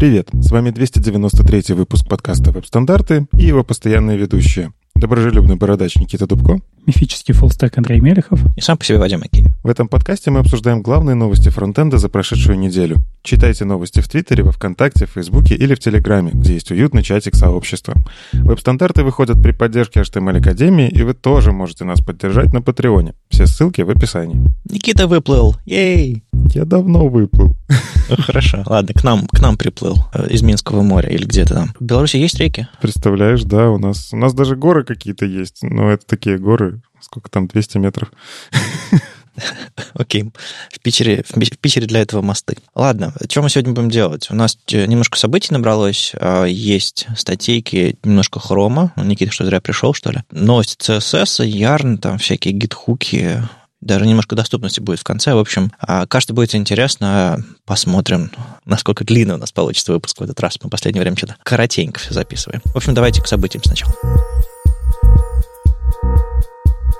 Привет, с вами 293-й выпуск подкаста «Веб-стандарты» и его постоянные ведущие. Доброжелюбный бородач Никита Дубко. Мифический фуллстэк Андрей Мелихов. И сам по себе Вадим Макеев. В этом подкасте мы обсуждаем главные новости фронтенда за прошедшую неделю. Читайте новости в Твиттере, во Вконтакте, в Фейсбуке или в Телеграме, где есть уютный чатик сообщества. Веб-стандарты выходят при поддержке HTML Академии, и вы тоже можете нас поддержать на Патреоне. Все ссылки в описании. Никита выплыл. Ей! Я давно выплыл. Хорошо. Ладно, к нам приплыл. Из Минского моря или где-то там. В Беларуси есть реки? Представляешь, да. У нас даже горы какие-то есть. Но это такие горы. Сколько там? 200 метров. Окей. В Питере для этого мосты. Ладно, что мы сегодня будем делать? У нас немножко событий набралось. Есть статейки, немножко хрома. Никита, что, зря пришел, что ли? Новости CSS, Yarn, там всякие Git Hooks. Даже немножко доступности будет в конце. В общем, кажется, будет интересно. Посмотрим, насколько длинно у нас получится выпуск в этот раз. Мы в последнее время что-то коротенько все записываем. В общем, давайте к событиям сначала.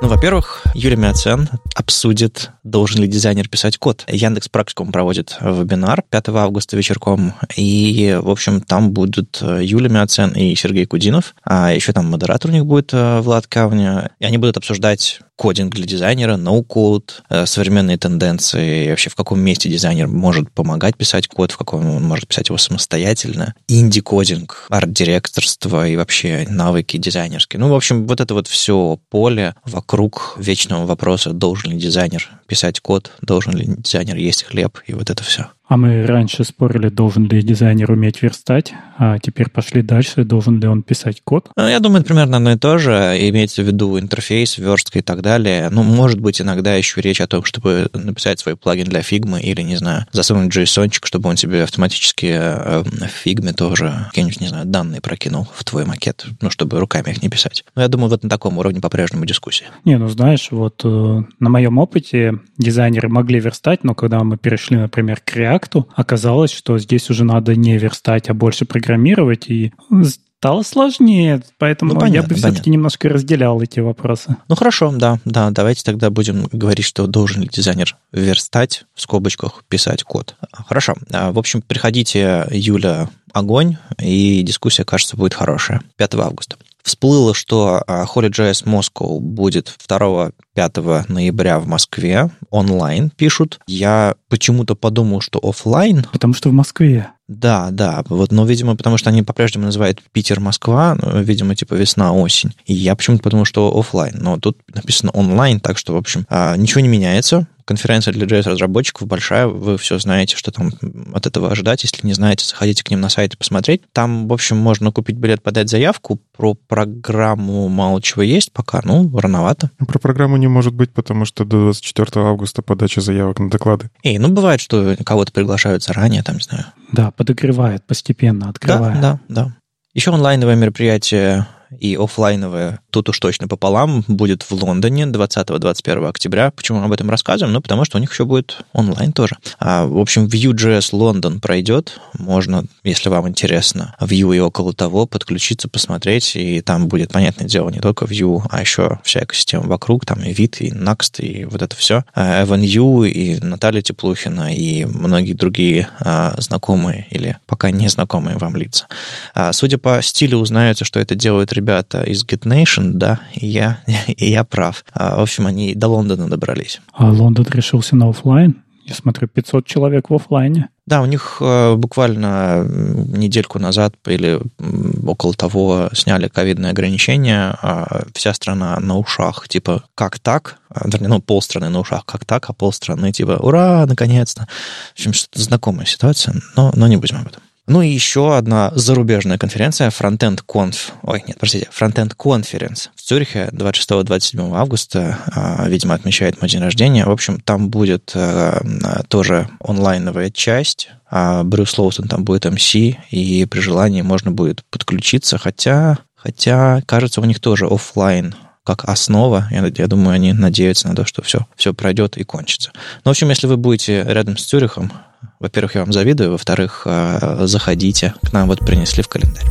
Ну, во-первых, Юля Миоцен обсудит, должен ли дизайнер писать код. Яндекс практикум проводит вебинар 5 августа вечерком. И, в общем, там будут Юля Миоцен и Сергей Кудинов. А еще там модератор у них будет Влад Кавня. И они будут обсуждать кодинг для дизайнера, ноу-код, современные тенденции, и вообще в каком месте дизайнер может помогать писать код, в каком он может писать его самостоятельно, инди-кодинг, арт-директорство и вообще навыки дизайнерские. Ну, в общем, вот это вот все поле вокруг вечного вопроса, должен ли дизайнер писать код, должен ли дизайнер есть хлеб, и вот это все. А мы раньше спорили, должен ли дизайнер уметь верстать, а теперь пошли дальше, должен ли он писать код? Я думаю, это примерно одно и то же, имеется в виду интерфейс, верстка и так далее. Ну, может быть, иногда еще речь о том, чтобы написать свой плагин для фигмы или, не знаю, засунуть JSON-чик, чтобы он тебе автоматически в фигме тоже какие-нибудь, не знаю, данные прокинул в твой макет, ну, чтобы руками их не писать. Но я думаю, вот на таком уровне по-прежнему дискуссия. Не, ну, знаешь, вот на моем опыте дизайнеры могли верстать, но когда мы перешли, например, к React, оказалось, что здесь уже надо не верстать, а больше программировать, и стало сложнее, поэтому ну, понятно, я бы все-таки немножко разделял эти вопросы. Ну, хорошо, да, давайте тогда будем говорить, что должен ли дизайнер верстать, в скобочках писать код. Хорошо, в общем, приходите, Юля, огонь, и дискуссия, кажется, будет хорошая. 5 августа. Всплыло, что Holy.js Moscow будет 2-5 ноября в Москве. Онлайн пишут. Я почему-то подумал, что офлайн. Потому что в Москве. Да, вот, но, видимо, потому что они по-прежнему называют Питер-Москва, видимо, типа весна-осень. И я почему-то подумал, что офлайн. Но тут написано онлайн, так что, в общем, ничего не меняется. Конференция для JS-разработчиков большая, вы все знаете, что там от этого ожидать. Если не знаете, заходите к ним на сайт и посмотреть. Там, в общем, можно купить билет, подать заявку. Про программу мало чего есть пока, ну, рановато. Про программу не может быть, потому что до 24 августа подача заявок на доклады. Ну, бывает, что кого-то приглашают заранее, там, не знаю. Да, подогревает постепенно, открывает. Да. Еще онлайновое мероприятие и офлайновое, тут уж точно пополам, будет в Лондоне 20-21 октября. Почему об этом рассказываем? Ну, потому что у них еще будет онлайн тоже. В общем, Vue.js Лондон пройдет. Можно, если вам интересно, Vue и около того, подключиться, посмотреть, и там будет, понятное дело, не только Vue, а еще вся экосистема вокруг, там и Vite, и Next, и вот это все. Эван Ю, и Наталья Теплухина, и многие другие знакомые или пока не знакомые вам лица. Судя по стилю, узнаете, что это делают ребята из Git Nation, да, и я прав. В общем, они до Лондона добрались. А Лондон решился на офлайн? Я смотрю, 500 человек в офлайне. Да, у них буквально недельку назад или около того сняли ковидные ограничения. Вся страна на ушах, типа, как так? Вернее, ну, полстраны на ушах, как так? А полстраны, типа, ура, наконец-то. В общем, что-то знакомая ситуация, но не будем об этом. Ну и еще одна зарубежная конференция Frontend Conference в Цюрихе 26-27 августа, видимо, отмечает мой день рождения. В общем, там будет тоже онлайновая часть. Брюс Лоутон там будет МС, и при желании можно будет подключиться, хотя кажется, у них тоже офлайн как основа. Я думаю, они надеются на то, что все пройдет и кончится. Ну, в общем, если вы будете рядом с Цюрихом, во-первых, я вам завидую, во-вторых, заходите, к нам вот принесли в календарь.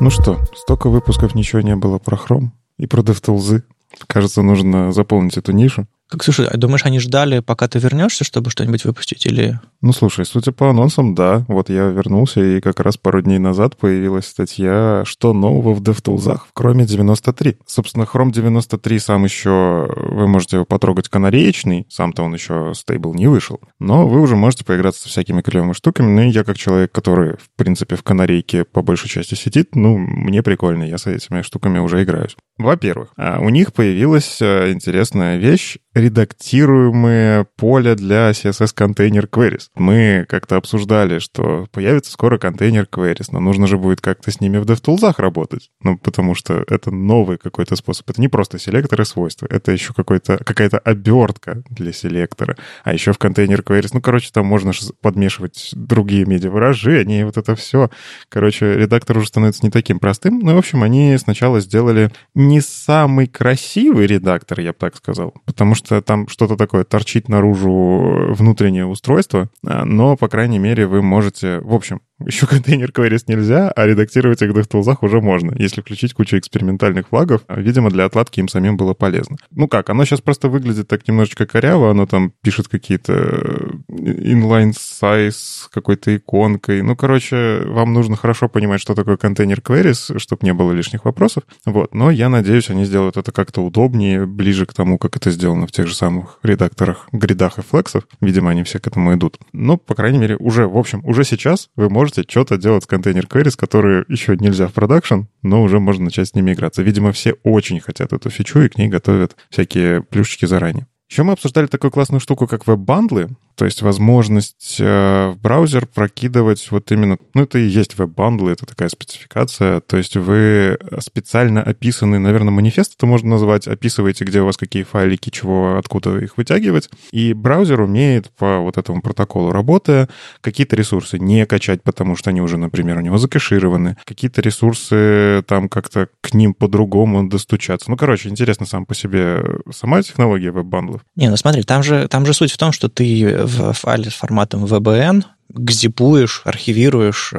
Ну что, столько выпусков ничего не было про Chrome и про DevTools. Кажется, нужно заполнить эту нишу. Как, слушай, думаешь, они ждали, пока ты вернешься, чтобы что-нибудь выпустить, или... Ну, слушай, судя по анонсам, да. Вот я вернулся, и как раз пару дней назад появилась статья «Что нового в DevTools в Chrome 93?». Собственно, Chrome 93 сам еще... Вы можете его потрогать канареечный, сам-то он еще стейбл не вышел. Но вы уже можете поиграться со всякими клевыми штуками. Ну, и я как человек, который, в принципе, в канарейке по большей части сидит, ну, мне прикольно, я с этими штуками уже играюсь. Во-первых, у них появилась интересная вещь, редактируемые поля для CSS Container Queries. Мы как-то обсуждали, что появится скоро Container Queries, но нужно же будет как-то с ними в DevTools работать, ну, потому что это новый какой-то способ. Это не просто селекторы свойства, это еще какая-то обертка для селектора. А еще в Container Queries, ну, короче, там можно подмешивать другие медиавыражения, и вот это все. Короче, редактор уже становится не таким простым. Ну, в общем, они сначала сделали не самый красивый редактор, я бы так сказал, потому что там что-то такое торчит наружу внутреннее устройство, но, по крайней мере, вы можете... В общем, еще контейнер queries нельзя, а редактировать их в DevTools уже можно, если включить кучу экспериментальных флагов. Видимо, для отладки им самим было полезно. Ну как, оно сейчас просто выглядит так немножечко коряво, оно там пишет какие-то inline-size какой-то иконкой. Ну, короче, вам нужно хорошо понимать, что такое контейнер queries, чтобы не было лишних вопросов. Вот. Но я надеюсь, они сделают это как-то удобнее, ближе к тому, как это сделано в тех же самых редакторах, гридах и флексов. Видимо, они все к этому идут. Но, по крайней мере, уже, в общем, уже сейчас вы можете что-то делать с контейнер queries, которые еще нельзя в продакшн, но уже можно начать с ними играться. Видимо, все очень хотят эту фичу и к ней готовят всякие плюшечки заранее. Еще мы обсуждали такую классную штуку, как веб-бандлы, то есть возможность в браузер прокидывать вот именно... Ну, это и есть веб-бандлы, это такая спецификация, то есть вы специально описанный, наверное, манифест это можно назвать, описываете, где у вас какие файлики, чего, откуда их вытягивать, и браузер умеет по вот этому протоколу, работая, какие-то ресурсы не качать, потому что они уже, например, у него закэшированы, какие-то ресурсы там как-то к ним по-другому достучаться. Ну, короче, интересно сам по себе сама технология веб-бандлов. Не, ну смотри, там же суть в том, что ты в файле с форматом WBN гзипуешь, архивируешь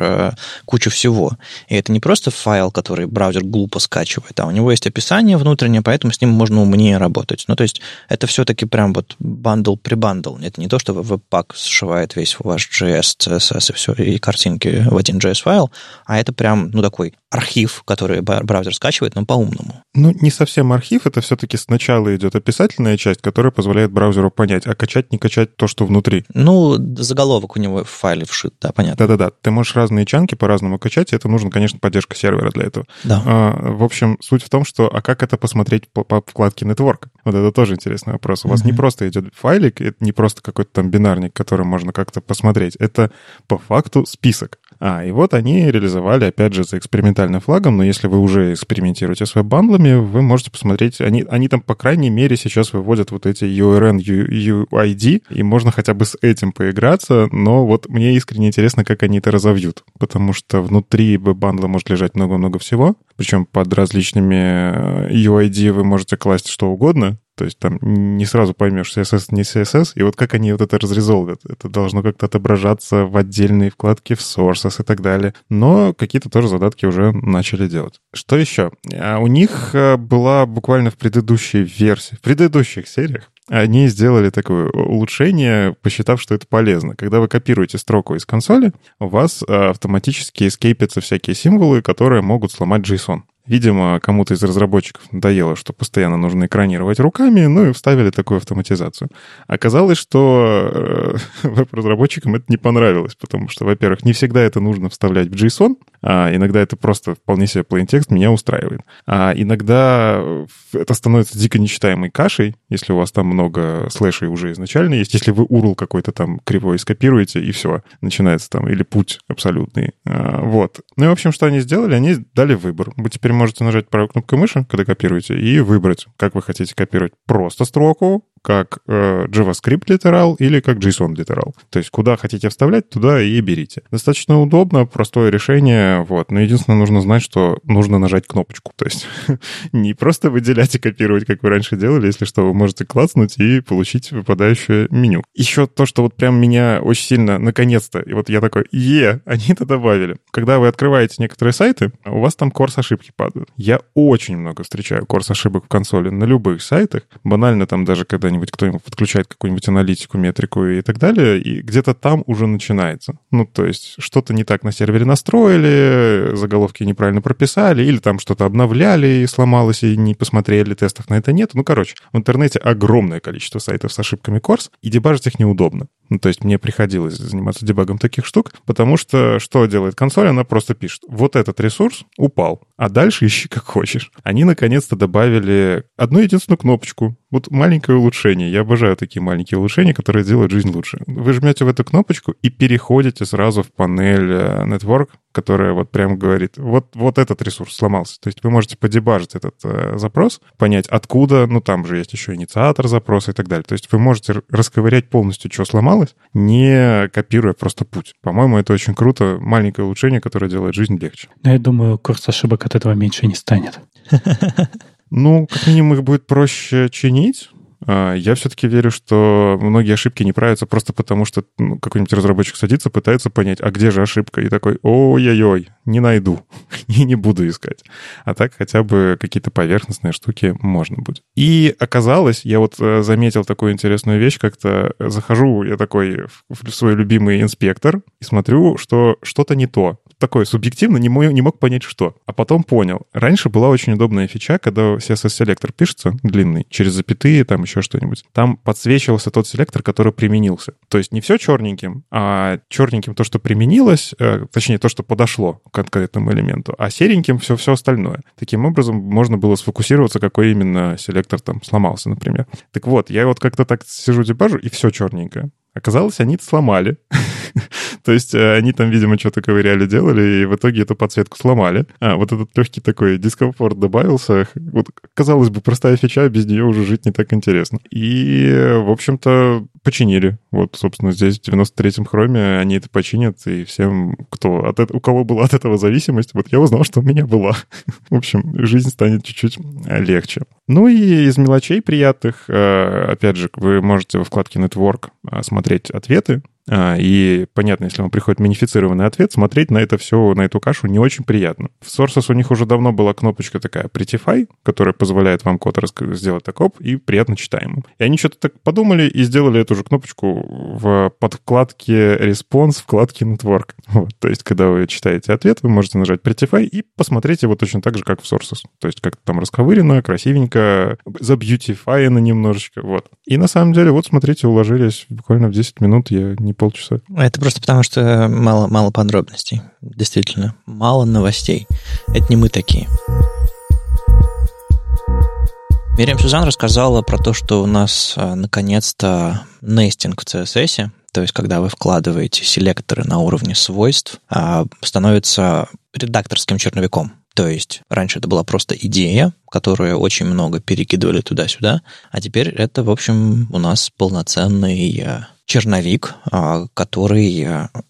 кучу всего. И это не просто файл, который браузер глупо скачивает, а у него есть описание внутреннее, поэтому с ним можно умнее работать. Ну, то есть это все-таки прям вот бандл-прибандл. Это не то, что веб-пак сшивает весь ваш JS, CSS и все, и картинки в один JS-файл, а это прям, ну, такой архив, который браузер скачивает, но по-умному. Ну, не совсем архив, это все-таки сначала идет описательная часть, которая позволяет браузеру понять, а качать, не качать то, что внутри. Ну, заголовок у него в файле вшит, да, понятно. Да-да-да, ты можешь разные чанки по-разному качать, и это нужна, конечно, поддержка сервера для этого. Да. В общем, суть в том, что, а как это посмотреть по вкладке Network? Вот это тоже интересный вопрос. У вас не просто идет файлик, это не просто какой-то там бинарник, который можно как-то посмотреть, это по факту список. И вот они реализовали, опять же, за экспериментальным флагом, но если вы уже экспериментируете с веб-бандлами, вы можете посмотреть, они там, по крайней мере, сейчас выводят вот эти URN, UID, и можно хотя бы с этим поиграться, но вот мне искренне интересно, как они это разовьют, потому что внутри веб-бандла может лежать много-много всего, причем под различными UID вы можете класть что угодно. То есть там не сразу поймешь, CSS, не CSS. И вот как они вот это разрезолвят. Это должно как-то отображаться в отдельные вкладки, в sources и так далее. Но какие-то тоже задатки уже начали делать. Что еще? У них была буквально в предыдущей версии, в предыдущих сериях, они сделали такое улучшение, посчитав, что это полезно. Когда вы копируете строку из консоли, у вас автоматически эскейпятся всякие символы, которые могут сломать JSON. Видимо, кому-то из разработчиков надоело, что постоянно нужно экранировать руками, ну и вставили такую автоматизацию. Оказалось, что веб-разработчикам это не понравилось, потому что, во-первых, не всегда это нужно вставлять в JSON, а иногда это просто вполне себе plain text меня устраивает. А иногда это становится дико нечитаемой кашей, если у вас там много слэшей уже изначально есть, если вы URL какой-то там кривой скопируете, и все, начинается там, или путь абсолютный. Вот. Ну и, в общем, что они сделали? Они дали выбор. Вы теперь можете нажать правой кнопкой мыши, когда копируете, и выбрать, как вы хотите копировать просто строку, как JavaScript литерал или как JSON литерал. То есть куда хотите вставлять, туда и берите. Достаточно удобно, простое решение, вот. Но единственное, нужно знать, что нужно нажать кнопочку. То есть не просто выделять и копировать, как вы раньше делали, если что, вы можете клацнуть и получить выпадающее меню. Еще то, что вот прям меня очень сильно, наконец-то, и вот я такой, они это добавили. Когда вы открываете некоторые сайты, у вас там CORS ошибки падают. Я очень много встречаю CORS ошибок в консоли на любых сайтах. Банально там даже, когда когда-нибудь кто-нибудь подключает какую-нибудь аналитику, метрику и так далее, и где-то там уже начинается. Ну, то есть что-то не так на сервере настроили, заголовки неправильно прописали, или там что-то обновляли и сломалось, и не посмотрели, тестов на это нет. Ну, короче, в интернете огромное количество сайтов с ошибками CORS, и дебажить их неудобно. Ну, то есть мне приходилось заниматься дебагом таких штук, потому что делает консоль? Она просто пишет, вот этот ресурс упал, а дальше ищи как хочешь. Они наконец-то добавили одну единственную кнопочку. Вот маленькое улучшение. Я обожаю такие маленькие улучшения, которые делают жизнь лучше. Вы жмете в эту кнопочку и переходите сразу в панель Network, которая вот прям говорит, вот этот ресурс сломался. То есть вы можете подебажить этот запрос, понять откуда, ну там же есть еще инициатор запроса и так далее. То есть вы можете расковырять полностью, что сломалось, не копируя просто путь. По-моему, это очень круто. Маленькое улучшение, которое делает жизнь легче. Но я думаю, курс ошибок от этого меньше не станет. Ну, как минимум, их будет проще чинить. Я все-таки верю, что многие ошибки не правятся просто потому, что какой-нибудь разработчик садится, пытается понять, а где же ошибка, и такой, ой-ой-ой, не найду, и не буду искать. А так хотя бы какие-то поверхностные штуки можно будет. И оказалось, я вот заметил такую интересную вещь, как-то захожу я такой в свой любимый инспектор и смотрю, что что-то не то. Такое субъективно, не мог понять, что. А потом понял. Раньше была очень удобная фича, когда CSS-селектор пишется длинный, через запятые, там еще что-нибудь. Там подсвечивался тот селектор, который применился. То есть не все черненьким, а черненьким то, что применилось, точнее, то, что подошло к конкретному элементу, а сереньким все остальное. Таким образом, можно было сфокусироваться, какой именно селектор там сломался, например. Так вот, я вот как-то так сижу дебажу, и все черненькое. Оказалось, они это сломали. То есть они там, видимо, что-то ковыряли, делали, и в итоге эту подсветку сломали. А вот этот легкий такой дискомфорт добавился. Вот, казалось бы, простая фича, без нее уже жить не так интересно. И, в общем-то, починили. Вот, собственно, здесь в 93-м хроме они это починят, и всем, у кого была от этого зависимость, вот я узнал, что у меня была. В общем, жизнь станет чуть-чуть легче. Ну и из мелочей приятных, опять же, вы можете во вкладке Network смотреть ответы. И понятно, если вам приходит минифицированный ответ, смотреть на это все, на эту кашу не очень приятно. В Sources у них уже давно была кнопочка такая Prettify, которая позволяет вам код сделать так, оп, и приятно читаемым. И они что-то так подумали и сделали эту же кнопочку в подкладке Response, вкладке Network. Вот, то есть, когда вы читаете ответ, вы можете нажать Prettify и посмотреть его точно так же, как в Sources. То есть, как-то там расковырено, красивенько, забьютифайено немножечко, вот. И на самом деле, вот смотрите, уложились буквально в 10 минут, я не полчаса. Это просто потому, что мало подробностей. Действительно, мало новостей. Это не мы такие. Мирям Сюзан рассказала про то, что у нас наконец-то нестинг в CSS, то есть когда вы вкладываете селекторы на уровне свойств, становится редакторским черновиком. То есть раньше это была просто идея, которую очень много перекидывали туда-сюда, а теперь это, в общем, у нас полноценный черновик, который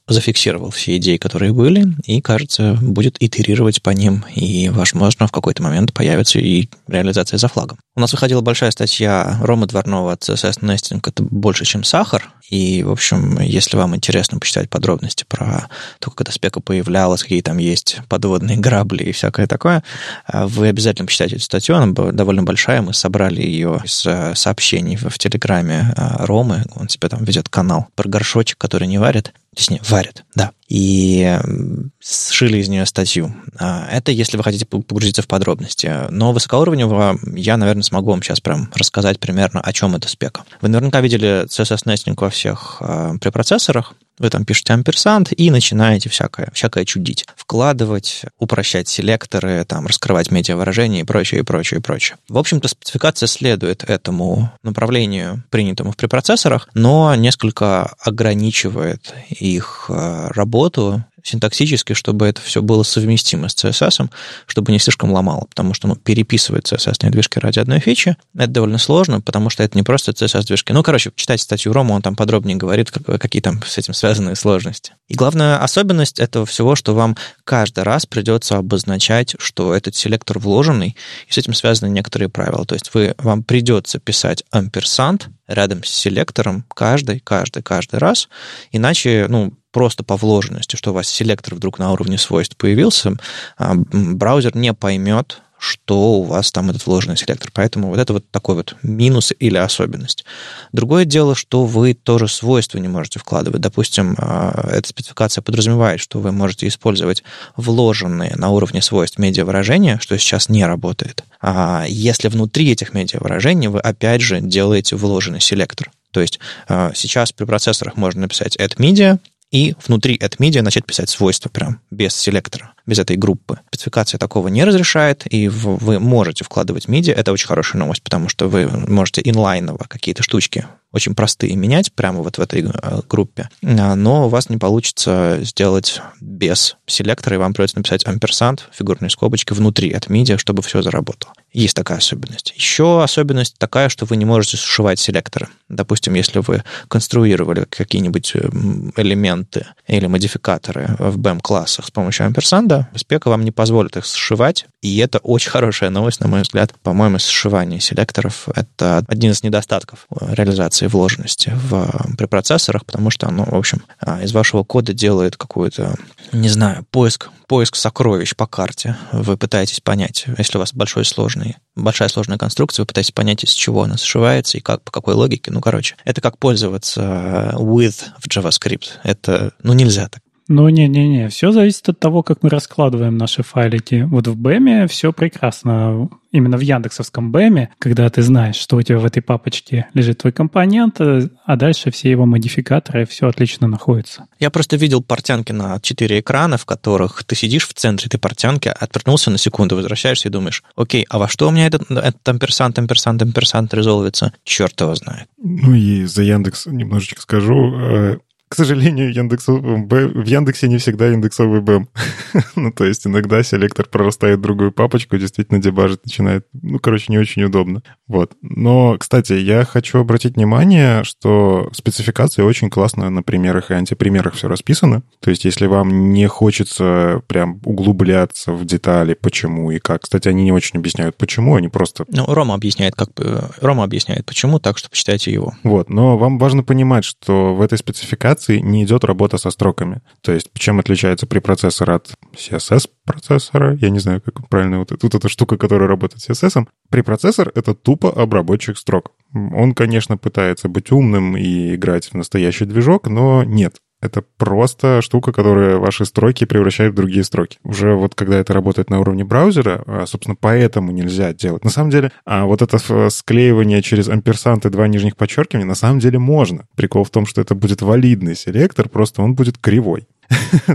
зафиксировал все идеи, которые были, и, кажется, будет итерировать по ним, и, возможно, в какой-то момент появится и реализация за флагом. У нас выходила большая статья Ромы Дворного от CSS Nesting, это больше, чем сахар, и, в общем, если вам интересно почитать подробности про то, как эта спека появлялась, какие там есть подводные грабли и всякое такое, вы обязательно почитайте эту статью, она довольно большая, мы собрали ее из сообщений в Телеграме Ромы, он себя там ведет канал про горшочек, который не варит. Точнее, варят, да. И сшили из нее статью. Это если вы хотите погрузиться в подробности. Но высокоуровнево я, наверное, смогу вам сейчас прям рассказать примерно, о чем эта спека. Вы наверняка видели CSS Nesting во всех препроцессорах. Вы там пишете амперсанд и начинаете всякое чудить. Вкладывать, упрощать селекторы, там, раскрывать медиавыражения и прочее, и прочее, и прочее. В общем-то, спецификация следует этому направлению, принятому в препроцессорах, но несколько ограничивает их работу синтаксически, чтобы это все было совместимо с CSS, чтобы не слишком ломало, потому что переписывать CSS-ные движки ради одной фичи, это довольно сложно, потому что это не просто CSS-движки. Ну, короче, читайте статью Рома, он там подробнее говорит, какие там с этим связаны сложности. И главная особенность этого всего, что вам каждый раз придется обозначать, что этот селектор вложенный, и с этим связаны некоторые правила. То есть вам придется писать амперсанд рядом с селектором каждый раз, иначе, просто по вложенности, что у вас селектор вдруг на уровне свойств появился, браузер не поймет, что у вас там этот вложенный селектор. Поэтому вот это вот такой вот минус или особенность. Другое дело, что вы тоже свойства не можете вкладывать. Допустим, эта спецификация подразумевает, что вы можете использовать вложенные на уровне свойств медиавыражения, что сейчас не работает. А если внутри этих медиавыражений вы опять же делаете вложенный селектор. То есть сейчас при процессорах можно написать add_media, и внутри add_media начать писать свойства прям без селектора, без этой группы. Спецификация такого не разрешает, и вы можете вкладывать media. Это очень хорошая новость, потому что вы можете инлайново какие-то штучки очень простые менять прямо вот в этой группе, но у вас не получится сделать без селектора, и вам придется написать амперсанд, фигурные скобочки, внутри add_media, чтобы все заработало. Есть такая особенность. Еще особенность такая, что вы не можете сшивать селекторы. Допустим, если вы конструировали какие-нибудь элементы или модификаторы в BEM-классах с помощью амперсанда, спека вам не позволит их сшивать, и это очень хорошая новость, на мой взгляд. По-моему, сшивание селекторов — это один из недостатков реализации вложенности в препроцессорах, потому что оно, в общем, из вашего кода делает какую-то, не знаю, поиск сокровищ по карте. Вы пытаетесь понять, если у вас большая сложная конструкция, вы пытаетесь понять, из чего она сшивается и как, по какой логике. Ну, короче, это как пользоваться with в JavaScript. Это, нельзя так. Ну, не-не-не, все зависит от того, как мы раскладываем наши файлики. Вот в BEM все прекрасно. Именно в яндексовском BEM, когда ты знаешь, что у тебя в этой папочке лежит твой компонент, а дальше все его модификаторы, все отлично находится. Я просто видел портянки на 4 экрана, в которых ты сидишь в центре этой портянки, отвернулся на секунду, возвращаешься и думаешь, окей, а во что у меня этот амперсанд резолвится? Черт его знает. Ну и за Яндекс немножечко скажу. К сожалению, в Яндексе не всегда индексовый BEM. Ну, то есть иногда селектор прорастает в другую папочку, действительно дебажить начинает. Ну, короче, не очень удобно. Вот. Но, кстати, я хочу обратить внимание, что спецификация очень классно на примерах и антипримерах все расписано. То есть если вам не хочется прям углубляться в детали, почему и как. Кстати, они не очень объясняют, почему, они просто... Ну, Рома объясняет, почему, так что почитайте его. Вот. Но вам важно понимать, что в этой спецификации не идет работа со строками. То есть чем отличается препроцессор от CSS-процессора? Я не знаю, как правильно вот эта штука, которая работает с CSS. Препроцессор — это тупо обработчик строк. Он, конечно, пытается быть умным и играть в настоящий движок, но нет. Это просто штука, которая ваши строки превращает в другие строки. Уже вот когда это работает на уровне браузера, собственно, поэтому нельзя делать. На самом деле, вот это склеивание через амперсанд и 2 нижних подчеркивания, на самом деле можно. Прикол в том, что это будет валидный селектор, просто он будет кривой.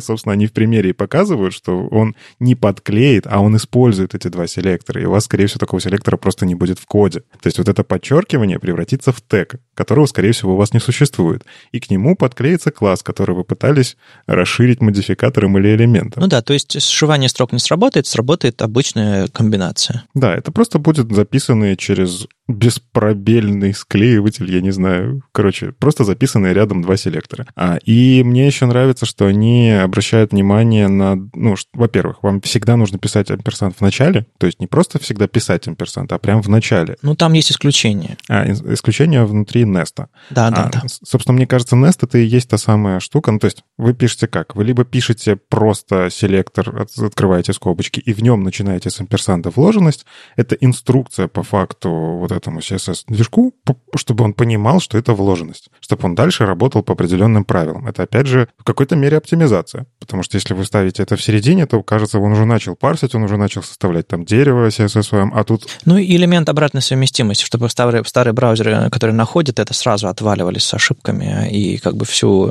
Собственно, они в примере и показывают, что он не подклеит, а он использует эти два селектора. И у вас, скорее всего, такого селектора просто не будет в коде. То есть вот это подчеркивание превратится в тег, которого, скорее всего, у вас не существует. И к нему подклеится класс, который вы пытались расширить модификатором или элементом. Ну да, то есть сшивание строк не сработает, сработает обычная комбинация. Да, это просто будет записанные через беспробельный склеиватель, я не знаю. Короче, просто записанные рядом два селектора. И мне еще нравится, что они обращают внимание на... Ну, во-первых, вам всегда нужно писать амперсанд в начале, то есть не просто всегда писать амперсанд, а прям в начале. Ну, там есть исключения. Исключения внутри Nest. Да. Собственно, мне кажется, Nest — это и есть та самая штука. Ну, то есть вы пишете как? Вы либо пишете просто селектор, открываете скобочки, и в нем начинаете с амперсанда вложенность. Это инструкция по факту вот этому CSS-движку, чтобы он понимал, что это вложенность, чтобы он дальше работал по определенным правилам. Это, опять же, в какой-то мере оптимизация, потому что если вы ставите это в середине, то, кажется, он уже начал парсить, он уже начал составлять там дерево CSS, а тут... Ну и элемент обратной совместимости, чтобы старые браузеры, которые находят это, сразу отваливались с ошибками и как бы всю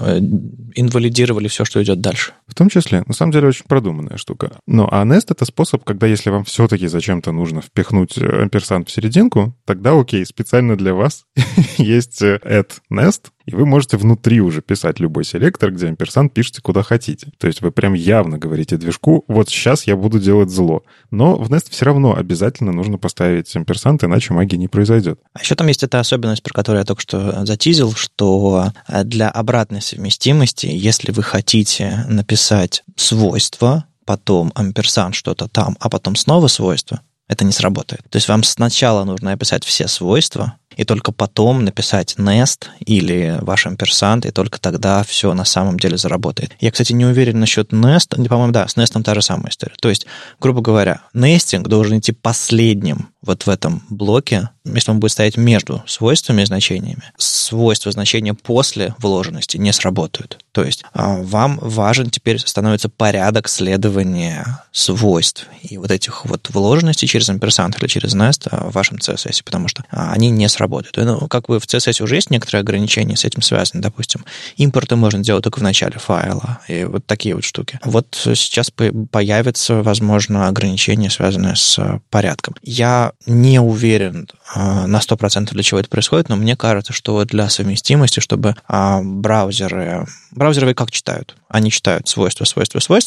инвалидировали все, что идет дальше. В том числе, на самом деле, очень продуманная штука. Ну, а Nest — это способ, когда если вам все-таки зачем-то нужно впихнуть амперсанд в серединку, тогда окей, специально для вас есть add Nest, и вы можете внутри уже писать любой селектор, где амперсанд пишете куда хотите. То есть вы прям явно говорите движку, вот сейчас я буду делать зло. Но в Nest все равно обязательно нужно поставить амперсанд, иначе магия не произойдет. А еще там есть эта особенность, про которую я только что затизил, что для обратной совместимости, если вы хотите написать свойство, потом амперсанд что-то там, а потом снова свойство, это не сработает. То есть вам сначала нужно описать все свойства, и только потом написать nest или ваш ampersand, и только тогда все на самом деле заработает. Я, кстати, не уверен насчет nest, по-моему, да, с nest та же самая история. То есть, грубо говоря, нестинг должен идти последним вот в этом блоке, если он будет стоять между свойствами и значениями. Свойства значения после вложенности не сработают. То есть вам важен теперь становится порядок следования свойств и вот этих вот вложенностей через ampersand или через nest в вашем CSS, потому что они не сработают. Ну, как бы в CSS уже есть некоторые ограничения с этим связаны, допустим. Импорты можно делать только в начале файла и вот такие вот штуки. Вот сейчас появится, возможно, ограничение, связанное с порядком. Я не уверен на 100% для чего это происходит, но мне кажется, что для совместимости, чтобы браузеры как читают? Они читают свойства,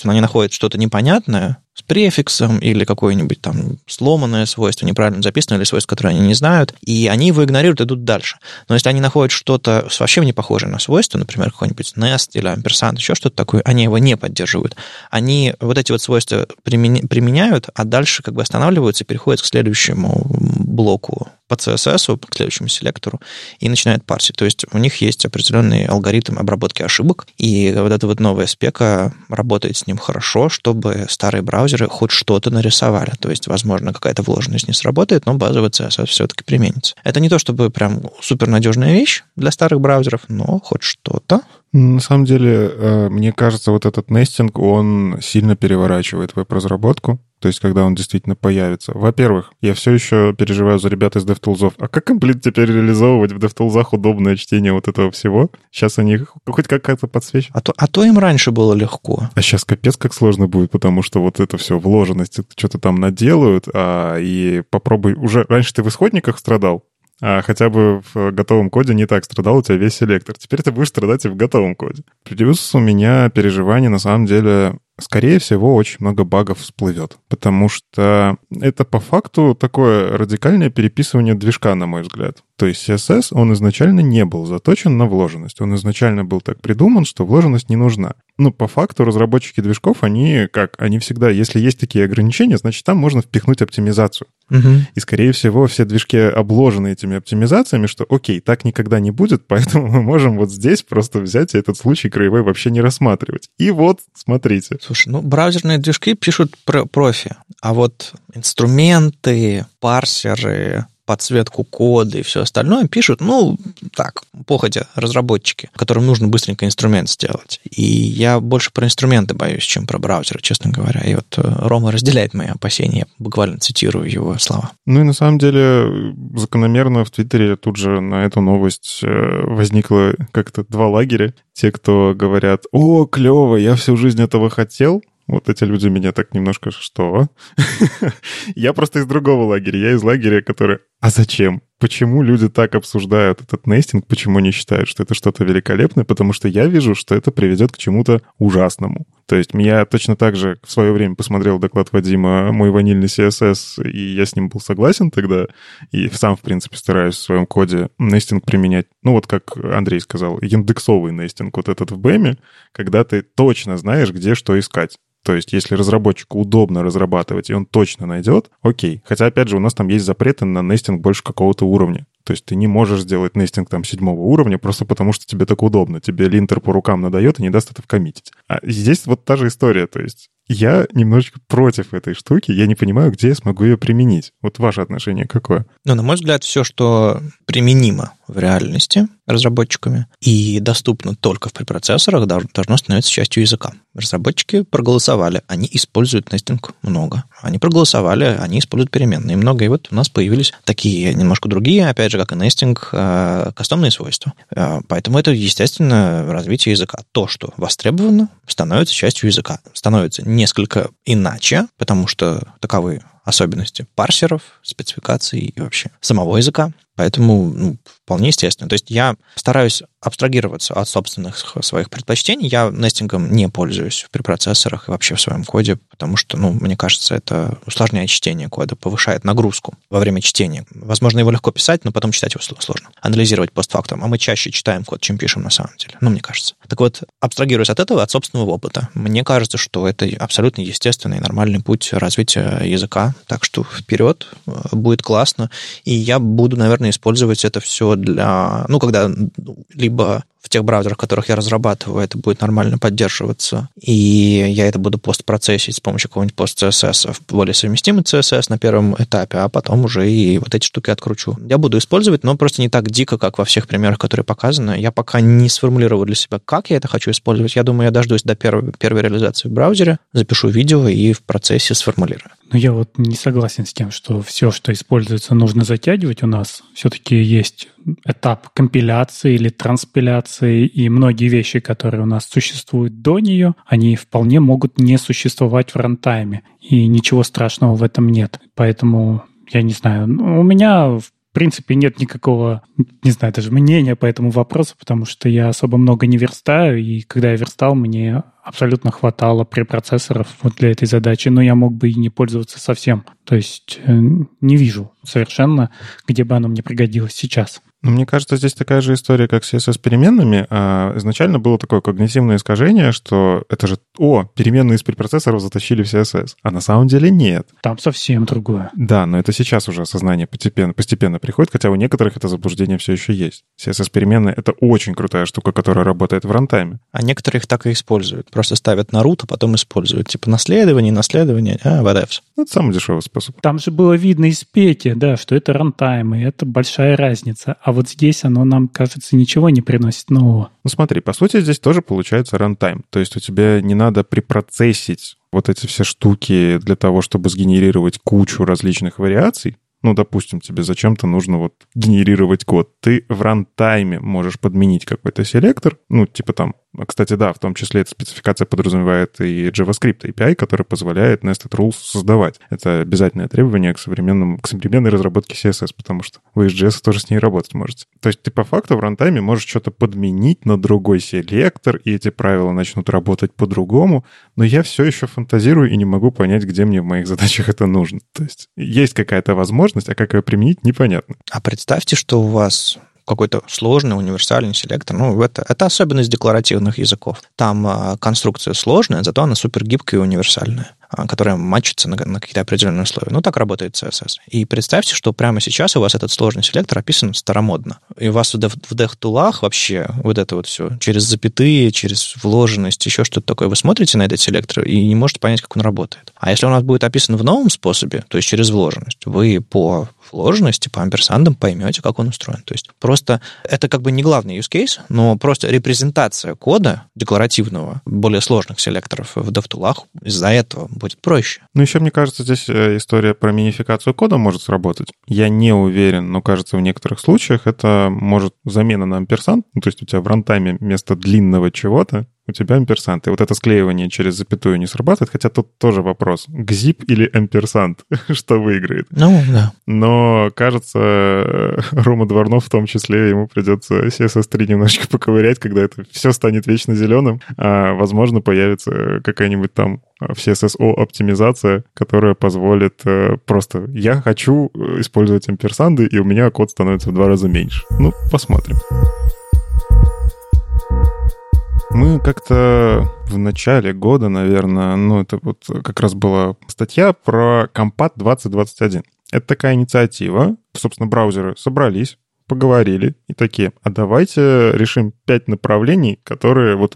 но они находят что-то непонятное с префиксом или какое-нибудь там сломанное свойство, неправильно записанное, или свойство, которое они не знают, и они его игнорируют и идут дальше. Но если они находят что-то вообще не похожее на свойство, например, какой-нибудь nest или ampersand, еще что-то такое, они его не поддерживают. Они вот эти вот свойства применяют, а дальше как бы останавливаются и переходят к следующему блоку по CSS, к следующему селектору, и начинают парсить. То есть у них есть определенный алгоритм обработки ошибок, и вот эта вот новая спека работает с ним хорошо, чтобы старые браузеры хоть что-то нарисовали. То есть, возможно, какая-то вложенность не сработает, но базовый CSS все-таки применится. Это не то, чтобы прям супернадежная вещь для старых браузеров, но хоть что-то. На самом деле, мне кажется, вот этот нестинг, он сильно переворачивает веб-разработку. То есть, когда он действительно появится. Во-первых, я все еще переживаю за ребят из DevTools. А как им, блин, теперь реализовывать в DevTools удобное чтение вот этого всего? Сейчас они хоть как-то подсвечат. А то им раньше было легко. А сейчас капец как сложно будет, потому что вот это все вложенность, что-то там наделают, и попробуй... Уже раньше ты в исходниках страдал, а хотя бы в готовом коде не так страдал у тебя весь селектор. Теперь ты будешь страдать и в готовом коде. Плюс у меня переживание, на самом деле, скорее всего, очень много багов всплывет. Потому что это по факту такое радикальное переписывание движка, на мой взгляд. То есть CSS, он изначально не был заточен на вложенность. Он изначально был так придуман, что вложенность не нужна. Но по факту разработчики движков, они всегда, если есть такие ограничения, значит, там можно впихнуть оптимизацию. Угу. И, скорее всего, все движки обложены этими оптимизациями, что окей, так никогда не будет, поэтому мы можем вот здесь просто взять и этот случай краевой вообще не рассматривать. И вот, смотрите. Слушай, браузерные движки пишут профи, а вот инструменты, парсеры, подсветку кода и все остальное пишут, так, походя, разработчики, которым нужно быстренько инструмент сделать. И я больше про инструменты боюсь, чем про браузеры, честно говоря. И вот Рома разделяет мои опасения, я буквально цитирую его слова. И на самом деле закономерно в Твиттере тут же на эту новость возникло как-то два лагеря. Те, кто говорят: «О, клево, я всю жизнь этого хотел». Вот эти люди меня так немножко что? Я просто из другого лагеря. Я из лагеря, который... А зачем? Почему люди так обсуждают этот нестинг? Почему они считают, что это что-то великолепное? Потому что я вижу, что это приведет к чему-то ужасному. То есть я точно так же в свое время посмотрел доклад Вадима «Мой ванильный CSS», и я с ним был согласен тогда. И сам, в принципе, стараюсь в своем коде нестинг применять. Вот как Андрей сказал, индексовый нестинг, вот этот в БЭМе, когда ты точно знаешь, где что искать. То есть, если разработчику удобно разрабатывать, и он точно найдет, окей. Хотя, опять же, у нас там есть запреты на нестинг больше какого-то уровня. То есть ты не можешь сделать нестинг там 7 уровня просто потому, что тебе так удобно. Тебе линтер по рукам надает и не даст это вкоммитить. А здесь вот та же история. То есть я немножечко против этой штуки. Я не понимаю, где я смогу ее применить. Вот ваше отношение какое? На мой взгляд, все, что применимо в реальности разработчиками и доступно только в препроцессорах, должно становиться частью языка. Разработчики проголосовали. Они используют нестинг много. Они проголосовали, они используют переменные много. И вот у нас появились такие немножко другие, опять же, как и нестинг, кастомные свойства. Поэтому это, естественно, развитие языка. То, что востребовано, становится частью языка. Становится несколько иначе, потому что таковы особенности парсеров, спецификаций и вообще самого языка. Поэтому вполне естественно. То есть я стараюсь абстрагироваться от собственных своих предпочтений. Я нестингом не пользуюсь в препроцессорах и вообще в своем коде, потому что, мне кажется, это усложняет чтение кода, повышает нагрузку во время чтения. Возможно, его легко писать, но потом читать его сложно. Анализировать постфактум. А мы чаще читаем код, чем пишем на самом деле. Мне кажется. Так вот, абстрагируясь от этого, от собственного опыта, мне кажется, что это абсолютно естественный и нормальный путь развития языка. Так что вперед, будет классно. И я буду, наверное, можно использовать это все для... Ну, когда либо в тех браузерах, в которых я разрабатываю, это будет нормально поддерживаться, и я это буду постпроцессить с помощью какого-нибудь пост-CSS, более совместимый CSS на первом этапе, а потом уже и вот эти штуки откручу. Я буду использовать, но просто не так дико, как во всех примерах, которые показаны. Я пока не сформулировал для себя, как я это хочу использовать. Я думаю, я дождусь до первой реализации в браузере, запишу видео и в процессе сформулирую. Но я вот не согласен с тем, что все, что используется, нужно затягивать. У нас все-таки есть этап компиляции или транспиляции, и многие вещи, которые у нас существуют до нее, они вполне могут не существовать в рантайме, и ничего страшного в этом нет. Поэтому, я не знаю, у меня в принципе нет никакого, не знаю, даже мнения по этому вопросу, потому что я особо много не верстаю, и когда я верстал, мне абсолютно хватало препроцессоров вот для этой задачи, но я мог бы и не пользоваться совсем. То есть не вижу совершенно, где бы оно мне пригодилось сейчас. Мне кажется, здесь такая же история, как с CSS-переменными. Изначально было такое когнитивное искажение, что это же, переменные из препроцессоров затащили в CSS. А на самом деле нет. Там совсем другое. Да, но это сейчас уже осознание постепенно приходит, хотя у некоторых это заблуждение все еще есть. CSS-переменные — это очень крутая штука, которая работает в рантайме. А некоторые их так и используют. Просто ставят на root, а потом используют. Типа наследование, what else. Это самый дешевый способ. Там же было видно из пети, да, что это рантайм, и это большая разница. А вот здесь оно нам, кажется, ничего не приносит нового. Ну смотри, по сути, здесь тоже получается рантайм. То есть у тебя не надо препроцессить вот эти все штуки для того, чтобы сгенерировать кучу различных вариаций. Ну, допустим, тебе зачем-то нужно вот генерировать код. Ты в рантайме можешь подменить какой-то селектор, ну, типа там. Кстати, да, в том числе эта спецификация подразумевает и JavaScript API, который позволяет nested rules создавать. Это обязательное требование к современной разработке CSS, потому что вы из JS тоже с ней работать можете. То есть ты по факту в рантайме можешь что-то подменить на другой селектор, и эти правила начнут работать по-другому, но я все еще фантазирую и не могу понять, где мне в моих задачах это нужно. То есть какая-то возможность, а как ее применить, непонятно. А представьте, что у вас... какой-то сложный универсальный селектор. Ну, это особенность декларативных языков. Там конструкция сложная, зато она супергибкая и универсальная, которая матчится на какие-то определенные условия. Ну, так работает CSS. И представьте, что прямо сейчас у вас этот сложный селектор описан старомодно. И у вас в DevTools вообще вот это вот все через запятые, через вложенность, еще что-то такое. Вы смотрите на этот селектор и не можете понять, как он работает. А если он у вас будет описан в новом способе, то есть через вложенность, вы по вложенности, по амперсандам поймете, как он устроен. То есть просто это как бы не главный use case, но просто репрезентация кода декларативного более сложных селекторов в DevTools из-за этого будет проще. Ну, еще, мне кажется, здесь история про минификацию кода может сработать. Я не уверен, но, кажется, в некоторых случаях это может замена на амперсанд. Ну, то есть у тебя в рантайме вместо длинного чего-то у тебя амперсанд. И вот это склеивание через запятую не срабатывает, хотя тут тоже вопрос. Гзип или амперсанд? Что выиграет? Ну, да. Но, кажется, Рома Дворнов в том числе, ему придется CSS3 немножечко поковырять, когда это все станет вечно зеленым. А, возможно, появится какая-нибудь там в CSSO оптимизация, которая позволит просто... Я хочу использовать амперсанды, и у меня код становится в 2 раза меньше. Ну, посмотрим. Мы как-то в начале года, наверное, это вот как раз была статья про Compat 2021. Это такая инициатива. Собственно, браузеры собрались, поговорили и такие, а давайте решим 5 направлений,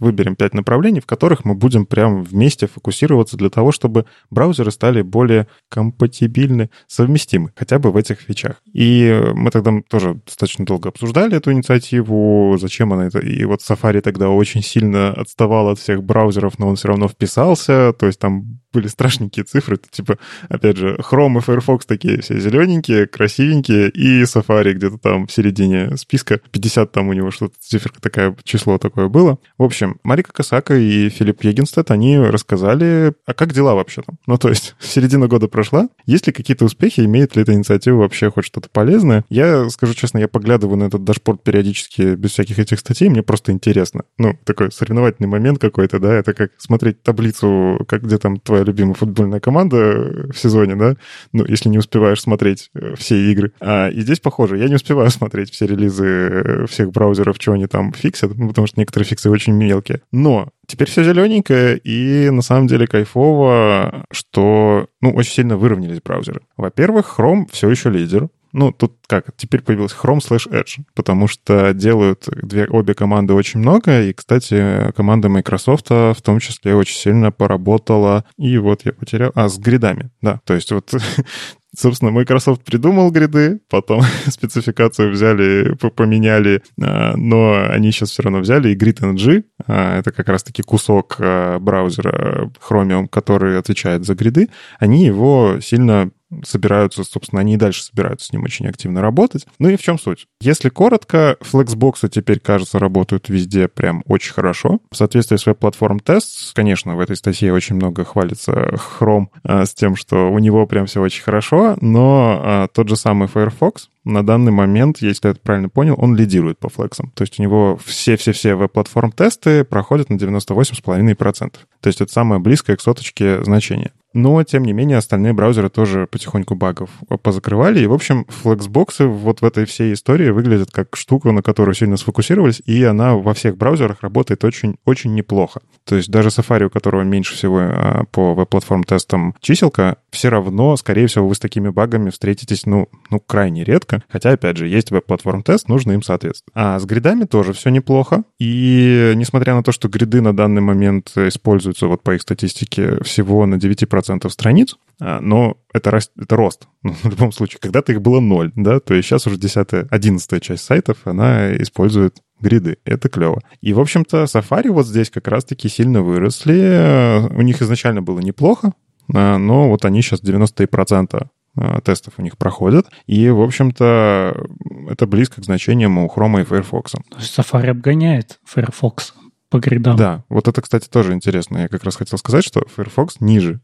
выберем 5 направлений, в которых мы будем прям вместе фокусироваться для того, чтобы браузеры стали более компатибильны, совместимы, хотя бы в этих фичах. И мы тогда тоже достаточно долго обсуждали эту инициативу, зачем она это... И вот Safari тогда очень сильно отставал от всех браузеров, но он все равно вписался, то есть там были страшненькие цифры, типа, опять же, Chrome и Firefox такие все зелененькие, красивенькие, и Safari где-то там в середине списка, 50 там у него что-то, циферка такая, число такое было. В общем, Марика Косака и Филипп Егенстед, они рассказали, а как дела вообще там? Ну, то есть, середина года прошла, есть ли какие-то успехи, имеет ли эта инициатива вообще хоть что-то полезное? Я, скажу честно, я поглядываю на этот дашборд периодически без всяких этих статей, мне просто интересно. Такой соревновательный момент какой-то, да, это как смотреть таблицу, как где там твоя любимая футбольная команда в сезоне, да? Если не успеваешь смотреть все игры. И здесь похоже, я не успеваю смотреть все релизы всех браузеров, что они там фиксят, потому что некоторые фиксы очень мелкие. Но теперь все зелененькое, и на самом деле кайфово, что очень сильно выровнялись браузеры. Во-первых, Chrome все еще лидер. Ну, тут как, теперь появился Chrome/Edge, потому что делают обе команды очень много, и, кстати, команда Microsoft в том числе очень сильно поработала, и вот я потерял... с гридами, да, то есть вот... Собственно, Microsoft придумал гриды, потом спецификацию взяли, поменяли, но они сейчас все равно взяли, и GridNG, это как раз-таки кусок браузера Chromium, который отвечает за гриды, они его сильно собираются, собственно, они и дальше собираются с ним очень активно работать. Ну и в чем суть? Если коротко, флексбоксы теперь, кажется, работают везде прям очень хорошо. В соответствии с веб-платформ Tests, конечно, в этой статье очень много хвалится Chrome с тем, что у него прям все очень хорошо, но тот же самый Firefox на данный момент, если я это правильно понял, он лидирует по флексам. То есть у него все-все-все веб-платформ тесты проходят на 98,5%. То есть это самое близкое к соточке значение. Но, тем не менее, остальные браузеры тоже потихоньку багов позакрывали. И, в общем, флексбоксы вот в этой всей истории выглядят как штука, на которую сильно сфокусировались, и она во всех браузерах работает очень-очень неплохо. То есть даже Safari, у которого меньше всего по веб-платформ-тестам чиселка, все равно, скорее всего, вы с такими багами встретитесь, ну крайне редко. Хотя, опять же, есть веб-платформ-тест, нужно им соответствовать. А с гридами тоже все неплохо. И несмотря на то, что гриды на данный момент используются, вот по их статистике, всего на 9% страниц, но это рост. Ну, в любом случае, когда-то их было 0, да, то есть сейчас уже 11-я часть сайтов, она использует гриды. Это клево. И, в общем-то, Safari вот здесь как раз-таки сильно выросли. У них изначально было неплохо, но вот они сейчас 90% тестов у них проходят. И, в общем-то, это близко к значениям у Chrome и Firefox. То есть Safari обгоняет Firefox по гридам. Да, вот это, кстати, тоже интересно. Я как раз хотел сказать, что Firefox ниже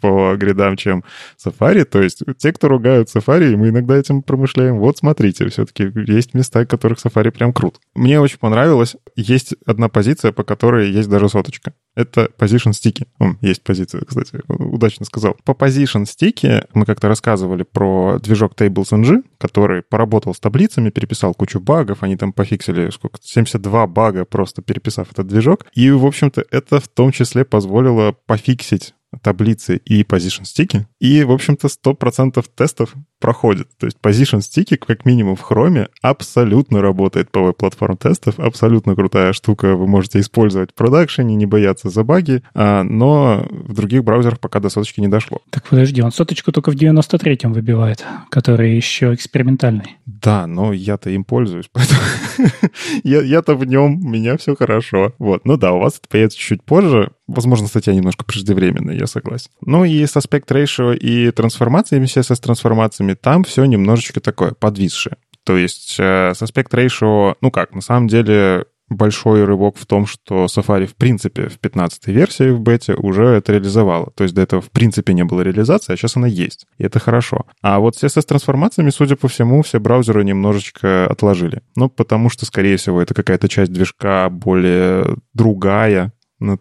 по гридам, чем Safari. То есть те, кто ругают Safari, мы иногда этим промышляем. Вот смотрите, все-таки есть места, в которых Safari прям крут. Мне очень понравилось. Есть одна позиция, по которой есть даже соточка. Это position стики. Есть позиция, кстати, удачно сказал. По position стики мы как-то рассказывали про движок TablesNG, который поработал с таблицами, переписал кучу багов, они там пофиксили, 72 бага, просто переписав этот движок. И, в общем-то, это в том числе позволило пофиксить таблицы и position стики. И, в общем-то, 100% тестов проходит. То есть position стики, как минимум, в хроме абсолютно работает по веб-платформ тестов. Абсолютно крутая штука. Вы можете использовать в продакшене, не бояться за баги. Но в других браузерах пока до соточки не дошло. Так подожди, он соточку только в 93-м выбивает, который еще экспериментальный. Да, но я-то им пользуюсь. Я-то в нем, у меня все хорошо. Вот. Ну да, у вас это появится чуть-чуть позже. Возможно, статья немножко преждевременная, я согласен. Ну и с aspect ratio и трансформациями, CSS-трансформациями, там все немножечко такое, подвисшее. То есть с aspect ratio, на самом деле... Большой рывок в том, что Safari, в принципе, в 15-й версии в бете уже это реализовало. То есть до этого, в принципе, не было реализации, а сейчас она есть. И это хорошо. А вот CSS-трансформациями, судя по всему, все браузеры немножечко отложили. Потому что, скорее всего, это какая-то часть движка более другая.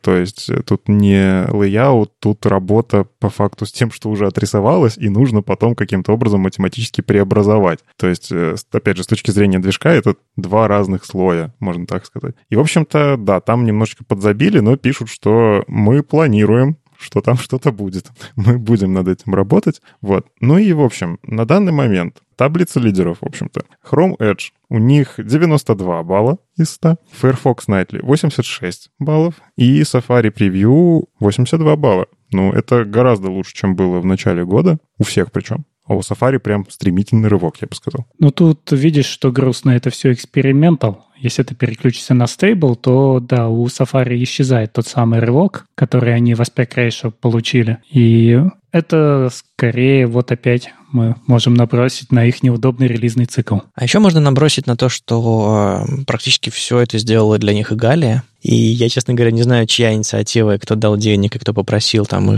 То есть тут не layout, тут работа по факту с тем, что уже отрисовалось, и нужно потом каким-то образом математически преобразовать. То есть, опять же, с точки зрения движка, это два разных слоя, можно так сказать. И, в общем-то, да, там немножечко подзабили, но пишут, что мы планируем, что там что-то будет. Мы будем над этим работать. Вот. Ну и, в общем, на данный момент таблица лидеров, в общем-то. Chrome Edge. У них 92 балла из 100. Firefox Nightly 86 баллов. И Safari Preview 82 балла. Это гораздо лучше, чем было в начале года. У всех причем. А у Safari прям стремительный рывок, я бы сказал. Тут видишь, что грустно, это все экспериментал. Если ты переключишься на стейбл, то, да, у Safari исчезает тот самый рывок, который они в aspect ratio получили. И это скорее опять мы можем набросить на их неудобный релизный цикл. А еще можно набросить на то, что практически все это сделала для них Igalia. И я, честно говоря, не знаю, чья инициатива, и кто дал денег, и кто попросил там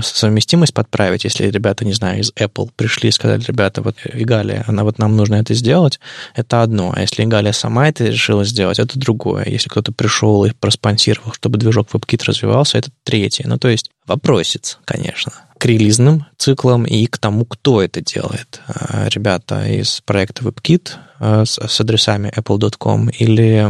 совместимость подправить. Если ребята, не знаю, из Apple пришли и сказали, ребята, вот Igalia, она нам нужно это сделать, это одно. А если Igalia сама это решила сделать, это другое. Если кто-то пришел и проспонсировал, чтобы движок WebKit развивался, это третье. То есть вопросец, конечно, к релизным циклам и к тому, кто это делает. Ребята из проекта WebKit с адресами apple.com или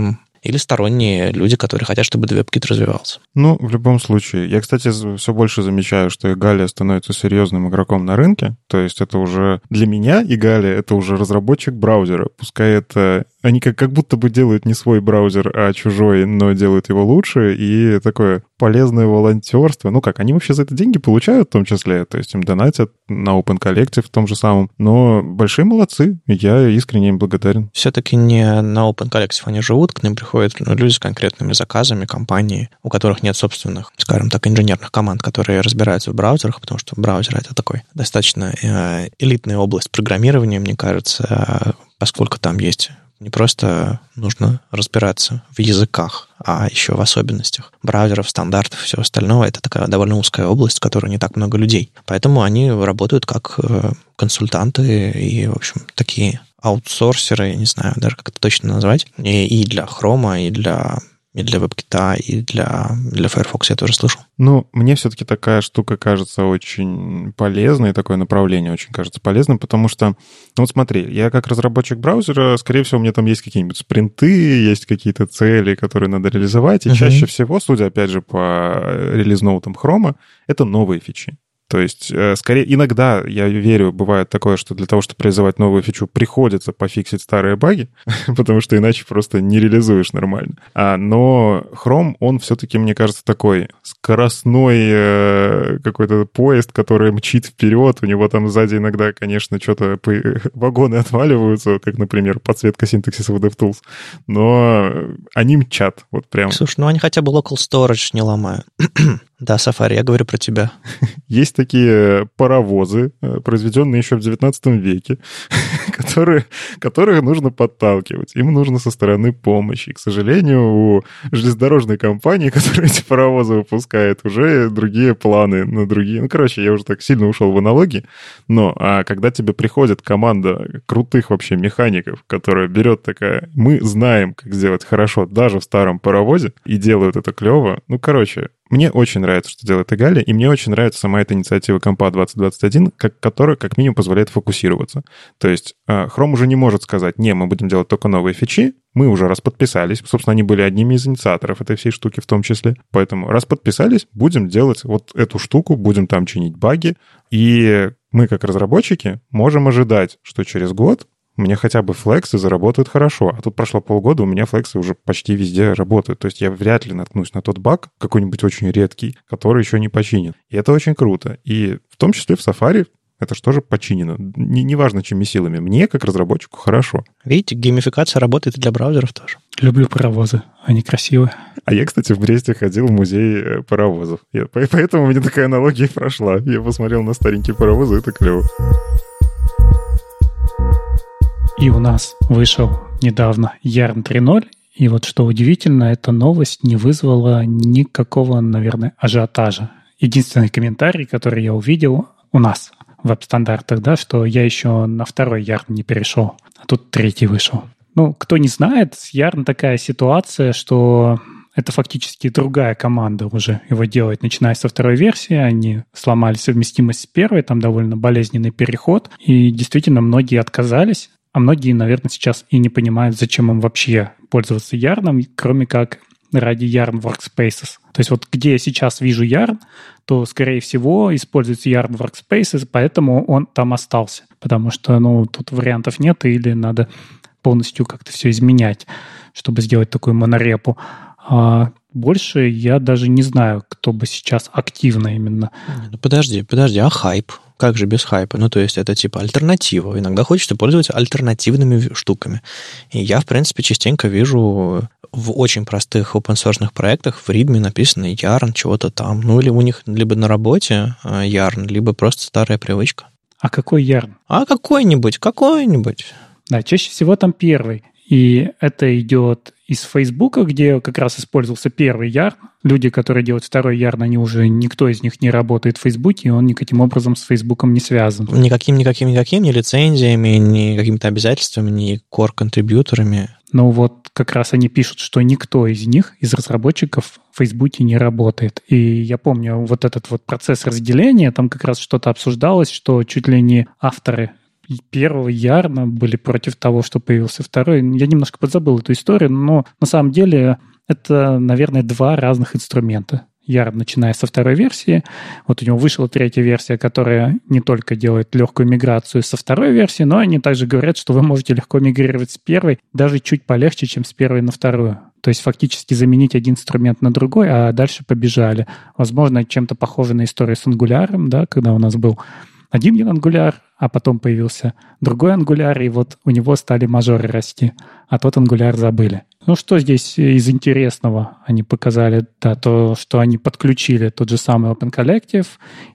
или сторонние люди, которые хотят, чтобы WebKit развивался. Ну, в любом случае. Я, кстати, все больше замечаю, что Igalia становится серьезным игроком на рынке. То есть это уже для меня Igalia — это уже разработчик браузера. Пускай это... Они как будто бы делают не свой браузер, а чужой, но делают его лучше. И такое полезное волонтерство. Ну как, они вообще за это деньги получают в том числе. То есть им донатят на Open Collective в том же самом. Но большие молодцы. Я искренне им благодарен. Все-таки не на Open Collective они живут. К ним приходят люди с конкретными заказами, компании, у которых нет собственных, скажем так, инженерных команд, которые разбираются в браузерах, потому что браузер — это такой достаточно элитная область программирования, мне кажется, поскольку там есть... Не просто нужно разбираться в языках, а еще в особенностях браузеров, стандартов и всего остального. Это такая довольно узкая область, в которой не так много людей. Поэтому они работают как консультанты и, в общем, такие аутсорсеры, я не знаю даже, как это точно назвать, и для Хрома, и для WebKit, и для Firefox я тоже слышал. Ну, мне все-таки такая штука кажется очень полезной, такое направление очень кажется полезным, потому что, ну вот смотри, я как разработчик браузера, скорее всего, у меня там есть какие-нибудь спринты, есть какие-то цели, которые надо реализовать, и чаще всего, судя, опять же, по релиз-ноутам Хрома, это новые фичи. То есть, скорее, иногда, я верю, бывает такое, что для того, чтобы реализовать новую фичу, приходится пофиксить старые баги, потому что иначе просто не реализуешь нормально. Но Chrome, он все-таки, мне кажется, такой скоростной какой-то поезд, который мчит вперед. У него там сзади иногда, конечно, что-то вагоны отваливаются, как, например, подсветка синтаксиса в DevTools. Но они мчат, вот прям. Слушай, ну они хотя бы local storage не ломают. Да, Safari, я говорю про тебя. Есть такие паровозы, произведенные еще в 19 веке, которых нужно подталкивать. Им нужно со стороны помощи. И, к сожалению, у железнодорожной компании, которая эти паровозы выпускает, уже другие планы на другие... Ну, короче, я уже так сильно ушел в аналогии. Но когда тебе приходит команда крутых вообще механиков, которая берет такая... Мы знаем, как сделать хорошо даже в старом паровозе, и делают это клево. Ну, короче... Мне очень нравится, что делает Igalia, и мне очень нравится сама эта инициатива Compat 2021, которая, как минимум, позволяет фокусироваться. То есть Chrome уже не может сказать, не, мы будем делать только новые фичи, мы уже раз подписались, собственно, они были одними из инициаторов этой всей штуки в том числе, поэтому раз подписались, будем делать вот эту штуку, будем там чинить баги, и мы, как разработчики, можем ожидать, что через год мне хотя бы флексы заработают хорошо. А тут прошло полгода, у меня флексы уже почти везде работают. То есть я вряд ли наткнусь на тот баг, какой-нибудь очень редкий, который еще не починен. И это очень круто. И в том числе в Safari это же тоже починено. Неважно, чьими силами. Мне, как разработчику, хорошо. Видите, геймификация работает и для браузеров тоже. Люблю паровозы. Они красивые. А я, кстати, в Бресте ходил в музей паровозов. Поэтому у меня такая аналогия прошла. Я посмотрел на старенькие паровозы, это клево. И у нас вышел недавно Yarn 3.0, и вот что удивительно, эта новость не вызвала никакого, наверное, ажиотажа. Единственный комментарий, который я увидел у нас в веб-стандартах, да, что я еще на второй Yarn не перешел, а тут третий вышел. Ну, кто не знает, с Yarn такая ситуация, что это фактически другая команда уже его делает, начиная со второй версии. Они сломали совместимость с первой, там довольно болезненный переход, и действительно многие отказались. А многие, наверное, сейчас и не понимают, зачем им вообще пользоваться Yarn, кроме как ради Yarn Workspaces. То есть вот где я сейчас вижу Yarn, то, скорее всего, используется Yarn Workspaces, поэтому он там остался. Потому что, ну, тут вариантов нет, или надо полностью как-то все изменять, чтобы сделать такую монорепу. А больше я даже не знаю, кто бы сейчас активно именно. Ну, подожди, а хайп? Как же без хайпа? Ну, то есть это типа альтернатива. Иногда хочется пользоваться альтернативными штуками. И я, в принципе, частенько вижу в очень простых open-source проектах в ридме написано Yarn, чего-то там. Ну, или у них либо на работе Yarn, либо просто старая привычка. А какой Yarn? А какой-нибудь. Да, чаще всего там первый. И это идет из Фейсбука, где как раз использовался первый Yarn. Люди, которые делают второй Yarn, они уже, никто из них не работает в Фейсбуке, и он никаким образом с Фейсбуком не связан. Никаким, ни лицензиями, ни какими-то обязательствами, ни core-контрибьюторами. Ну вот как раз они пишут, что никто из них, из разработчиков, в Фейсбуке не работает. И я помню вот этот вот процесс разделения, там как раз что-то обсуждалось, что чуть ли не авторы первого Ярна были против того, что появился второй. Я немножко подзабыл эту историю, но на самом деле это, наверное, два разных инструмента. Ярн, начиная со второй версии, вот у него вышла третья версия, которая не только делает легкую миграцию со второй версии, но они также говорят, что вы можете легко мигрировать с первой, даже чуть полегче, чем с первой на вторую. То есть фактически заменить один инструмент на другой, а дальше побежали. Возможно, чем-то похоже на историю с ангуляром, да, когда у нас был один ангуляр, а потом появился другой ангуляр, и вот у него стали мажоры расти, а тот ангуляр забыли. Ну, что здесь из интересного они показали? Да, то, что они подключили тот же самый Open Collective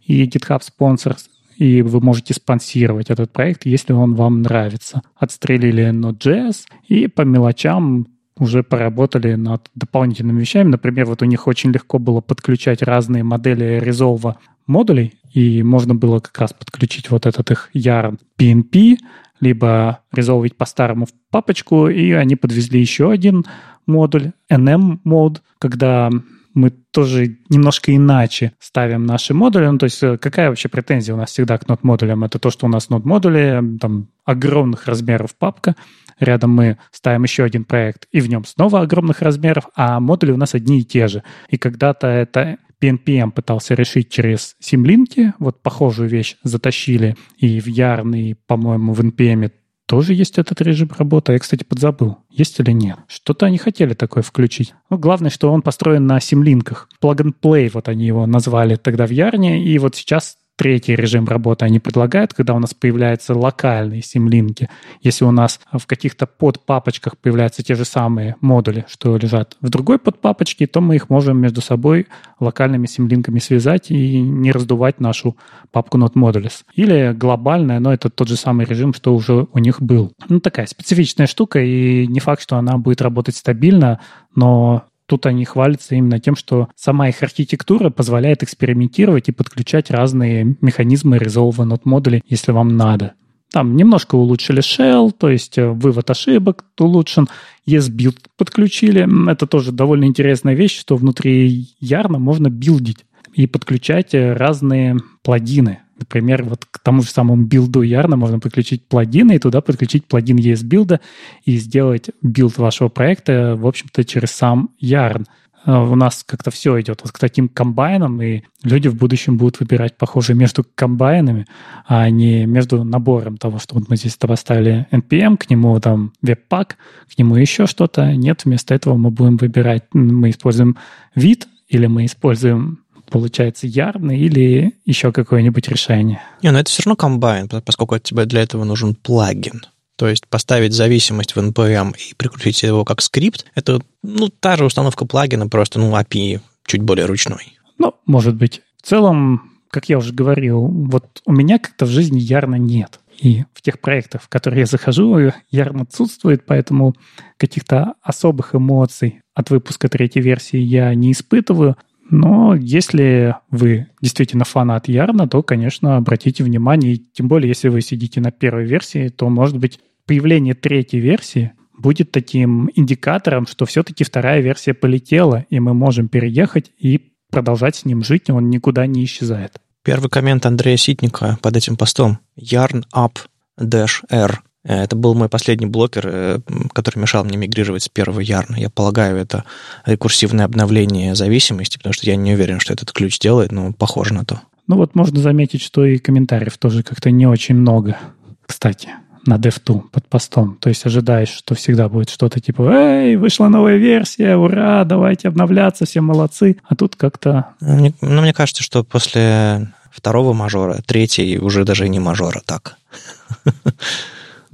и GitHub Sponsors, и вы можете спонсировать этот проект, если он вам нравится. Отстрелили Node.js и по мелочам уже поработали над дополнительными вещами. Например, вот у них очень легко было подключать разные модели резолва модулей, и можно было как раз подключить вот этот их Yarn PNP, либо резолвить по-старому в папочку, и они подвезли еще один модуль, NM-мод, когда мы тоже немножко иначе ставим наши модули. Ну, то есть какая вообще претензия у нас всегда к нод-модулям? Это то, что у нас нод-модули, там, огромных размеров папка. Рядом мы ставим еще один проект, и в нем снова огромных размеров, а модули у нас одни и те же. И когда-то это PNPM пытался решить через симлинки. Вот похожую вещь затащили и в Yarn, и, по-моему, в NPM тоже есть этот режим работы. Я, кстати, подзабыл, есть или нет. Что-то они хотели такое включить. Ну, главное, что он построен на симлинках. Plug-and-play, вот они его назвали тогда в Yarn, и вот сейчас третий режим работы они предлагают, когда у нас появляются локальные симлинки. Если у нас в каких-то подпапочках появляются те же самые модули, что лежат в другой подпапочке, то мы их можем между собой локальными симлинками связать и не раздувать нашу папку node-modules. Или глобальная, но это тот же самый режим, что уже у них был. Ну, такая специфичная штука, и не факт, что она будет работать стабильно, но тут они хвалятся именно тем, что сама их архитектура позволяет экспериментировать и подключать разные механизмы резолва нод-модулей, если вам надо. Там немножко улучшили shell, то есть вывод ошибок улучшен. ESBuild подключили. Это тоже довольно интересная вещь, что внутри Yarn можно билдить и подключать разные плагины. Например, вот к тому же самому билду Ярна можно подключить плагины, и туда подключить плагин ESBuild и сделать билд вашего проекта, в общем-то, через сам Ярн. У нас как-то все идет вот к таким комбайнам, и люди в будущем будут выбирать, похоже, между комбайнами, а не между набором того, что вот мы здесь поставили NPM, к нему там веб-пак, к нему еще что-то. Нет, вместо этого мы будем выбирать, мы используем вид или мы используем, получается, Yarn или еще какое-нибудь решение. Не, но это все равно комбайн, поскольку тебе для этого нужен плагин. То есть поставить зависимость в NPM и прикрутить его как скрипт, это, ну, та же установка плагина, просто, ну, API чуть более ручной. Ну, может быть. В целом, как я уже говорил, вот у меня как-то в жизни Yarn нет. И в тех проектах, в которые я захожу, Yarn отсутствует, поэтому каких-то особых эмоций от выпуска третьей версии я не испытываю. Но если вы действительно фанат Ярна, то, конечно, обратите внимание. И тем более, если вы сидите на первой версии, то, может быть, появление третьей версии будет таким индикатором, что все-таки вторая версия полетела, и мы можем переехать и продолжать с ним жить, он никуда не исчезает. Первый коммент Андрея Ситника под этим постом. Yarn up dash r. Это был мой последний блокер, который мешал мне мигрировать с первого Ярна. Я полагаю, это рекурсивное обновление зависимости, потому что я не уверен, что этот ключ делает, но похоже на то. Ну вот можно заметить, что и комментариев тоже как-то не очень много, кстати, на DevTools под постом. То есть ожидаешь, что всегда будет что-то типа «Эй, вышла новая версия, ура, давайте обновляться, все молодцы». А тут как-то... Ну, мне кажется, что после второго мажора, третий уже даже не мажора, так...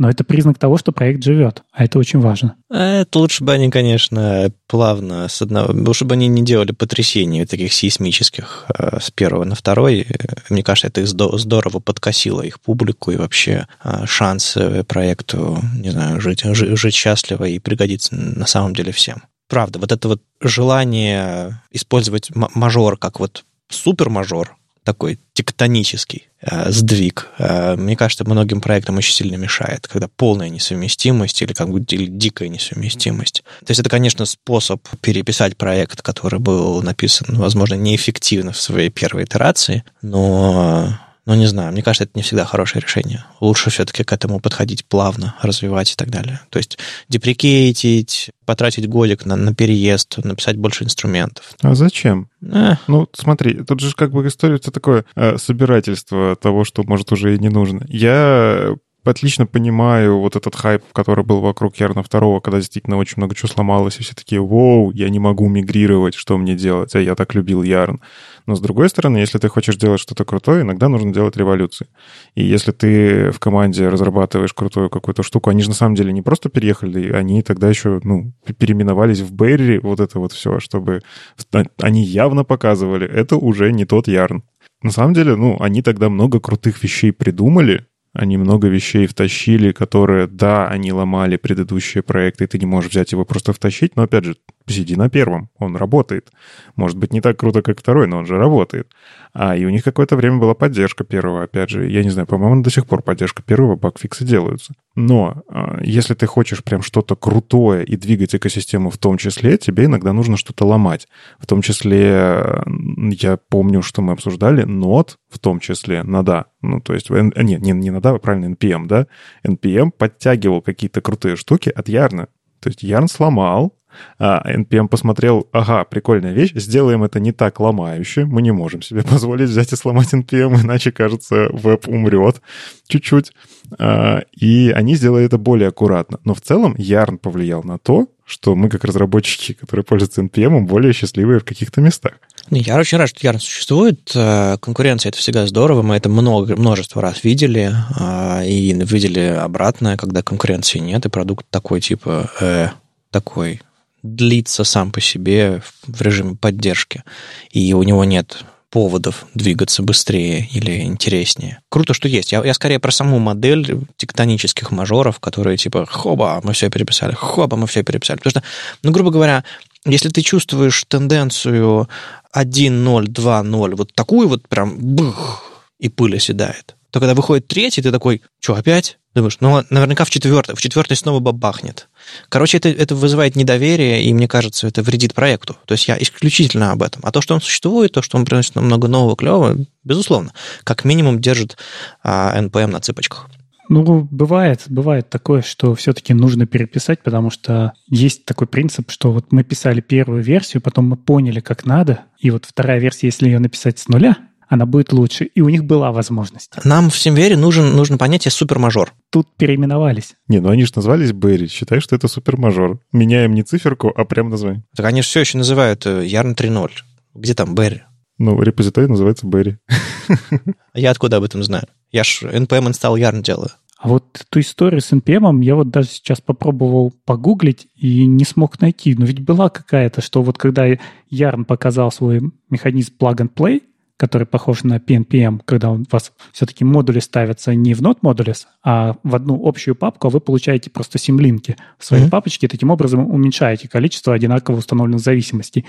Но это признак того, что проект живет, а это очень важно. Это лучше бы они, конечно, плавно с одного... Лучше бы они не делали потрясений таких сейсмических с первого на второй. Мне кажется, это здорово подкосило их публику и вообще шансы проекту, не знаю, жить счастливо и пригодиться на самом деле всем. Правда, вот это вот желание использовать мажор как вот супермажор, такой тектонический сдвиг, мне кажется, многим проектам очень сильно мешает, когда полная несовместимость или как бы дикая несовместимость. То есть это, конечно, способ переписать проект, который был написан, возможно, неэффективно в своей первой итерации, но Но не знаю, мне кажется, это не всегда хорошее решение. Лучше все-таки к этому подходить плавно, развивать и так далее. То есть деприкейтить, потратить годик на переезд, написать больше инструментов. А зачем? Ну, смотри, тут же как бы история, это такое собирательство того, что, может, уже и не нужно. Я отлично понимаю вот этот хайп, который был вокруг Ярна 2, когда действительно очень много чего сломалось, и все такие: «Воу, я не могу мигрировать, что мне делать? А я так любил Ярн». Но, с другой стороны, если ты хочешь делать что-то крутое, иногда нужно делать революции. И если ты в команде разрабатываешь крутую какую-то штуку, они же на самом деле не просто переехали, они тогда еще, ну, переименовались в Berry, вот это вот все, чтобы они явно показывали, это уже не тот Ярн. На самом деле, ну, они тогда много крутых вещей придумали, они много вещей втащили, которые, да, они ломали предыдущие проекты, и ты не можешь взять его просто втащить, но, опять же, сиди на первом, он работает. Может быть, не так круто, как второй, но он же работает. И у них какое-то время была поддержка первого, опять же. Я не знаю, по-моему, до сих пор поддержка первого, багфиксы делаются. Но если ты хочешь прям что-то крутое и двигать экосистему в том числе, тебе иногда нужно что-то ломать. В том числе, я помню, что мы обсуждали, Node, в том числе, Node. Ну, то есть, не Node, а правильно, NPM, да? NPM подтягивал какие-то крутые штуки от Yarn. То есть Yarn сломал, NPM посмотрел: ага, прикольная вещь, сделаем это не так ломающе, мы не можем себе позволить взять и сломать NPM, иначе, кажется, веб умрет чуть-чуть. И они сделали это более аккуратно. Но в целом Yarn повлиял на то, что мы, как разработчики, которые пользуются NPM, более счастливые в каких-то местах. Я очень рад, что Yarn существует. Конкуренция — это всегда здорово. Мы это множество раз видели. И видели обратное, когда конкуренции нет, и продукт такой, типа, такой длится сам по себе в режиме поддержки, и у него нет поводов двигаться быстрее или интереснее. Круто, что есть. Я скорее про саму модель тектонических мажоров, которые типа хоба, мы все переписали, хоба, мы все переписали. Потому что, ну, грубо говоря, если ты чувствуешь тенденцию 1.0, 2.0, вот такую вот прям бых, и пыль оседает, то когда выходит третий, ты такой: что, опять? Думаешь, ну, наверняка в четвертой снова бабахнет. Короче, это вызывает недоверие, и, мне кажется, это вредит проекту. То есть я исключительно об этом. А то, что он существует, то, что он приносит много нового, клевого, безусловно, как минимум держит NPM на цыпочках. Ну, бывает такое, что все-таки нужно переписать, потому что есть такой принцип, что вот мы писали первую версию, потом мы поняли, как надо, и вот вторая версия, если ее написать с нуля, она будет лучше. И у них была возможность. Нам в Симвере нужно понятие супермажор. Тут переименовались. Не, ну они же назвались Berry. Считай, что это супермажор. Меняем не циферку, а прям название. Так они же все еще называют Yarn 3.0. Где там Berry? Ну, репозиторий называется Berry. Я откуда об этом знаю? Я ж NPM install Yarn делаю. А вот эту историю с NPM я вот даже сейчас попробовал погуглить и не смог найти. Но ведь была какая-то, что вот когда Yarn показал свой механизм plug-and-play, который похож на PNPM, когда у вас все-таки модули ставятся не в Node Modules, а в одну общую папку, а вы получаете просто симлинки в своей папочке, и таким образом уменьшаете количество одинаково установленных зависимостей.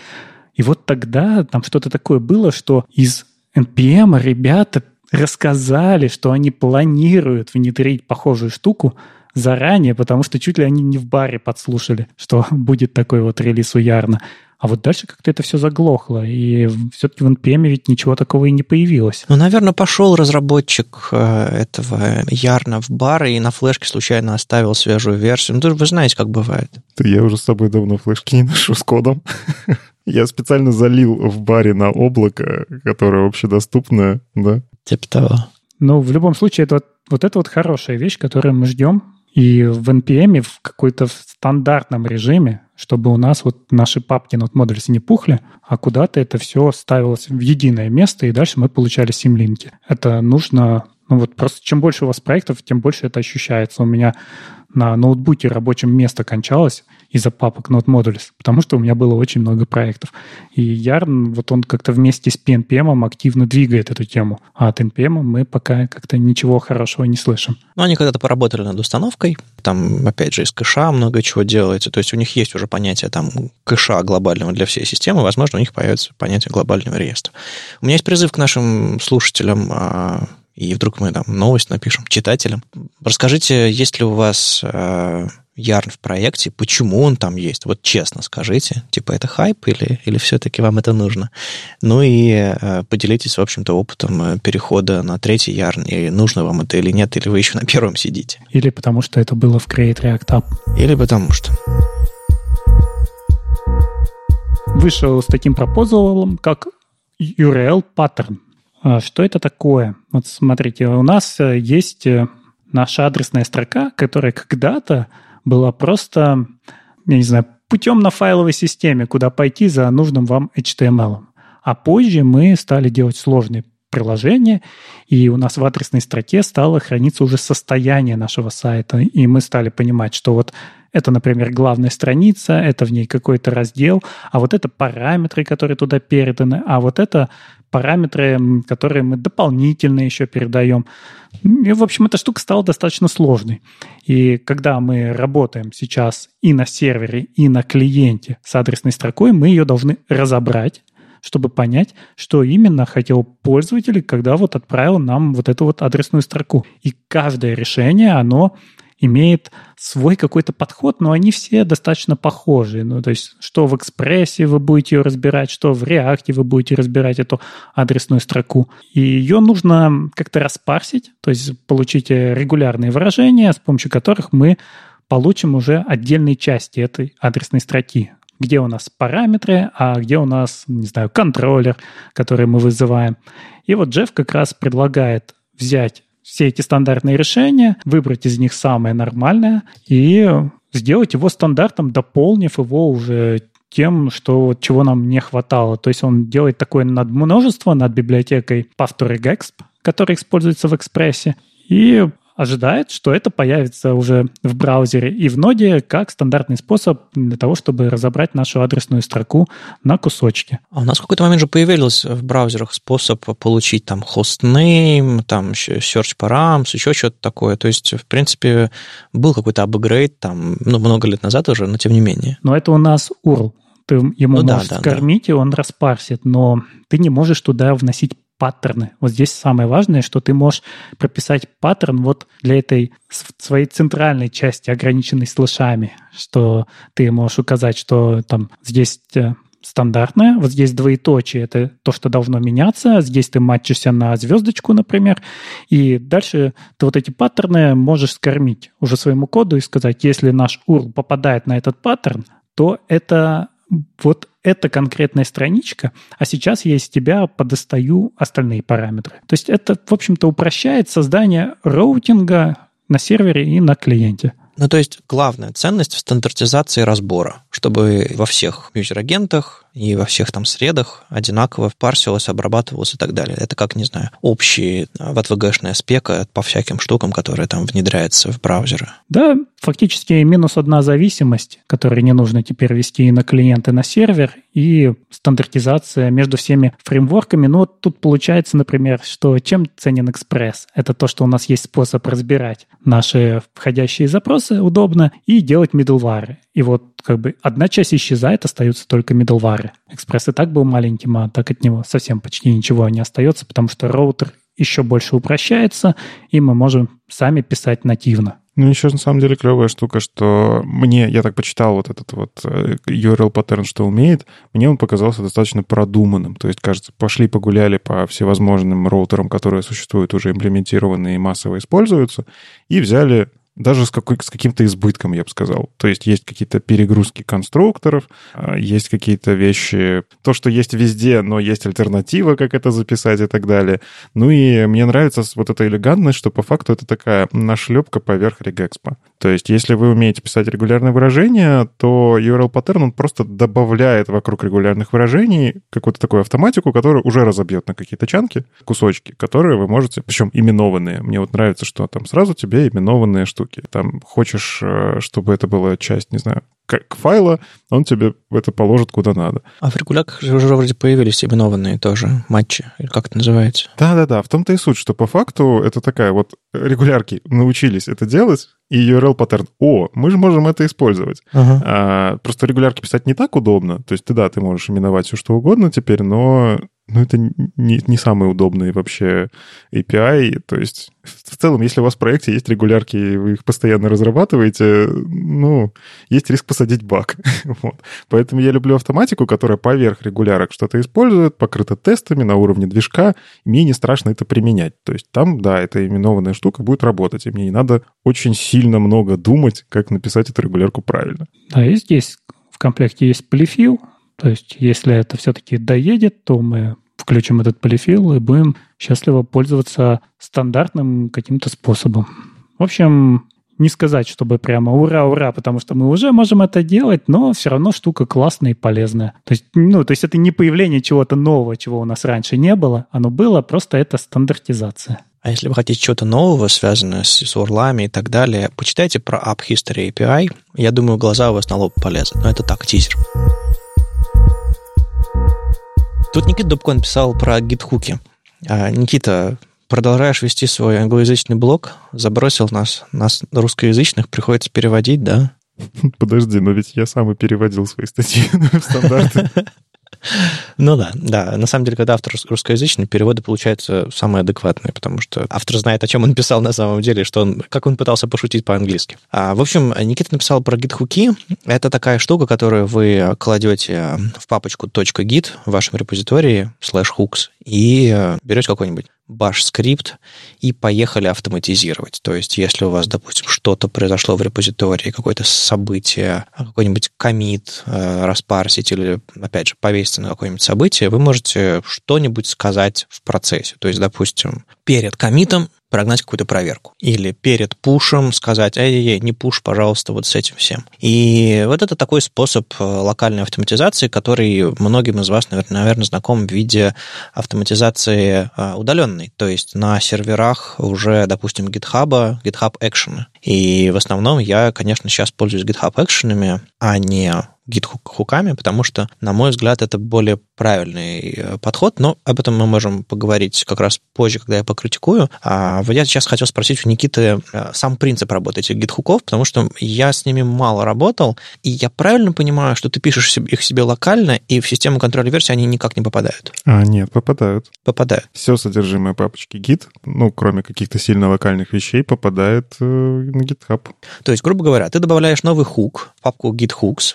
И вот тогда там что-то такое было, что из NPM ребята рассказали, что они планируют внедрить похожую штуку заранее, потому что чуть ли они не в баре подслушали, что будет такой вот релиз у Yarn. А вот дальше как-то это все заглохло, и все-таки в NPM ведь ничего такого и не появилось. Ну, наверное, пошел разработчик этого Ярна в бар и на флешке случайно оставил свежую версию. Ну, вы знаете, как бывает. Я уже с собой давно флешки не ношу с кодом. Я специально залил в баре на облако, которое общедоступное, да? Типа того. Ну, в любом случае, это вот хорошая вещь, которую мы ждем. И в NPM, в какой-то стандартном режиме, чтобы у нас вот наши папки Node Modules не пухли, а куда-то это все ставилось в единое место, и дальше мы получали симлинки. Это нужно... Ну вот просто чем больше у вас проектов, тем больше это ощущается. У меня на ноутбуке рабочем место кончалось из-за папок Node Modules, потому что у меня было очень много проектов. И Yarn, вот он как-то вместе с PNPM активно двигает эту тему. А от NPM мы пока как-то ничего хорошего не слышим. Ну, они когда-то поработали над установкой. Там, опять же, из кэша много чего делается. То есть у них есть уже понятие там кэша глобального для всей системы. Возможно, у них появится понятие глобального реестра. У меня есть призыв к нашим слушателям. И вдруг мы там новость напишем читателям. Расскажите, есть ли у вас Yarn в проекте, почему он там есть? Вот честно скажите, типа это хайп или все-таки вам это нужно? Ну и поделитесь, в общем-то, опытом перехода на третий Yarn, и нужно вам это или нет, или вы еще на первом сидите. Или потому что это было в Create React App. Или потому что... Вышел с таким пропозалом, как URL Pattern. Что это такое? Вот смотрите, у нас есть наша адресная строка, которая когда-то была просто, я не знаю, путем на файловой системе, куда пойти за нужным вам HTML. А позже мы стали делать сложные приложения, и у нас в адресной строке стало храниться уже состояние нашего сайта, и мы стали понимать, что вот это, например, главная страница, это в ней какой-то раздел, а вот это параметры, которые туда переданы, а вот это параметры, которые мы дополнительно еще передаем. И, в общем, эта штука стала достаточно сложной. И когда мы работаем сейчас и на сервере, и на клиенте с адресной строкой, мы ее должны разобрать, чтобы понять, что именно хотел пользователь, когда вот отправил нам вот эту вот адресную строку. И каждое решение, оно имеет свой какой-то подход, но они все достаточно похожи. Ну, то есть, что в Экспрессе вы будете ее разбирать, что в Реакте вы будете разбирать эту адресную строку. И ее нужно как-то распарсить, то есть получить регулярные выражения, с помощью которых мы получим уже отдельные части этой адресной строки. Где у нас параметры, а где у нас, не знаю, контроллер, который мы вызываем. И вот Джефф как раз предлагает взять все эти стандартные решения, выбрать из них самое нормальное и сделать его стандартом, дополнив его уже тем, что, чего нам не хватало. То есть он делает такое надмножество над библиотекой PathToRegExp, которая используется в Экспрессе, и ожидает, что это появится уже в браузере и в ноде как стандартный способ для того, чтобы разобрать нашу адресную строку на кусочки. А у нас в какой-то момент же появился в браузерах способ получить там хостнейм, там search params, еще что-то такое. То есть, в принципе, был какой-то апгрейд там, ну, много лет назад уже, но тем не менее. Но это у нас URL. Ты ему можешь скормить, и он распарсит, но ты не можешь туда вносить паттерны. Вот здесь самое важное, что ты можешь прописать паттерн вот для этой своей центральной части, ограниченной слэшами, что ты можешь указать, что там здесь стандартное, вот здесь двоеточие, это то, что должно меняться, здесь ты матчишься на звездочку, например, и дальше ты вот эти паттерны можешь скормить уже своему коду и сказать, если наш URL попадает на этот паттерн, то это вот эта конкретная страничка, а сейчас я из тебя подостаю остальные параметры. То есть это, в общем-то, упрощает создание роутинга на сервере и на клиенте. Ну, то есть главная ценность в стандартизации разбора, чтобы во всех юзер-агентах и во всех там средах одинаково парсилось, обрабатывалось и так далее. Это как, не знаю, общая отвгшная спека по всяким штукам, которые там внедряются в браузеры. Да, фактически минус одна зависимость, которую не нужно теперь вести и на клиент, и на сервер, и стандартизация между всеми фреймворками. Ну, вот тут получается, например, что чем ценен Express? Это то, что у нас есть способ разбирать наши входящие запросы удобно и делать middleware. И вот как бы одна часть исчезает, остаются только middleware. Экспресс и так был маленьким, а так от него совсем почти ничего не остается, потому что роутер еще больше упрощается, и мы можем сами писать нативно. Ну, еще на самом деле клевая штука, что мне, я так почитал вот этот вот URL-паттерн, что умеет, мне он показался достаточно продуманным. То есть, кажется, пошли погуляли по всевозможным роутерам, которые существуют, уже имплементированные и массово используются, и взяли... Даже с каким-то избытком, я бы сказал. То есть есть какие-то перегрузки конструкторов, есть какие-то вещи... То, что есть везде, но есть альтернатива, как это записать и так далее. Ну и мне нравится вот эта элегантность, что по факту это такая нашлепка поверх регэкспа. То есть если вы умеете писать регулярные выражения, то URL-паттерн, он просто добавляет вокруг регулярных выражений какую-то такую автоматику, которая уже разобьет на какие-то чанки, кусочки, которые вы можете... Причем именованные. Мне вот нравится, что там сразу тебе именованные штуки. Там хочешь, чтобы это была часть, не знаю, как файла, он тебе это положит куда надо. А в регулярках же уже вроде появились именованные тоже матчи, или как это называется? Да-да-да, в том-то и суть, что по факту это такая вот регулярки научились это делать, и URL-паттерн. О, мы же можем это использовать. Ага. Просто регулярки писать не так удобно. То есть ты можешь именовать все что угодно теперь, но Ну, это не самый удобный вообще API. То есть, в целом, если у вас в проекте есть регулярки, и вы их постоянно разрабатываете, ну, есть риск посадить баг. Вот. Поэтому я люблю автоматику, которая поверх регулярок что-то использует, покрыта тестами на уровне движка. Мне не страшно это применять. То есть, там, да, эта именованная штука будет работать, и мне не надо очень сильно много думать, как написать эту регулярку правильно. А и здесь в комплекте есть polyfill. То есть, если это все-таки доедет, то мы включим этот полифил и будем счастливо пользоваться стандартным каким-то способом. В общем, не сказать, чтобы прямо ура-ура, потому что мы уже можем это делать, но все равно штука классная и полезная. То есть это не появление чего-то нового, чего у нас раньше не было. Оно было, просто это стандартизация. А если вы хотите чего-то нового, связанное с урлами и так далее, почитайте про App History API. Я думаю, глаза у вас на лоб полезут. Но это так, тизер. Тут Никита Дубко написал про гитхуки. Никита, продолжаешь вести свой англоязычный блог? Забросил нас. Нас русскоязычных приходится переводить, да? Подожди, но ведь я сам и переводил свои статьи в стандарты. Ну да. На самом деле, когда автор русскоязычный, переводы получаются самые адекватные, потому что автор знает, о чем он писал на самом деле, что он, как он пытался пошутить по-английски. В общем, Никита написал про гитхуки. Это такая штука, которую вы кладете в папочку .git в вашем репозитории /hooks и берете какой-нибудь баш-скрипт и поехали автоматизировать. То есть, если у вас, допустим, что-то произошло в репозитории, какое-то событие, какой-нибудь коммит распарсить или, опять же, повеситься на какое-нибудь событие, вы можете что-нибудь сказать в процессе. То есть, допустим, перед коммитом прогнать какую-то проверку. Или перед пушем сказать: ай-яй-яй, не пуш, пожалуйста, вот с этим всем. И вот это такой способ локальной автоматизации, который многим из вас, наверное, знаком в виде автоматизации удаленной, то есть на серверах уже, допустим, GitHub, GitHub Action. И в основном я, конечно, сейчас пользуюсь GitHub Action'ами, а не гит-хуками, потому что, на мой взгляд, это более правильный подход, но об этом мы можем поговорить как раз позже, когда я покритикую. А я сейчас хотел спросить у Никиты сам принцип работы этих гит-хуков, потому что я с ними мало работал, и я правильно понимаю, что ты пишешь их себе локально, и в систему контроля версии они никак не попадают? А, нет, попадают. Попадают. Все содержимое папочки git, ну, кроме каких-то сильно локальных вещей, попадает на GitHub. То есть, грубо говоря, ты добавляешь новый хук в папку git hooks,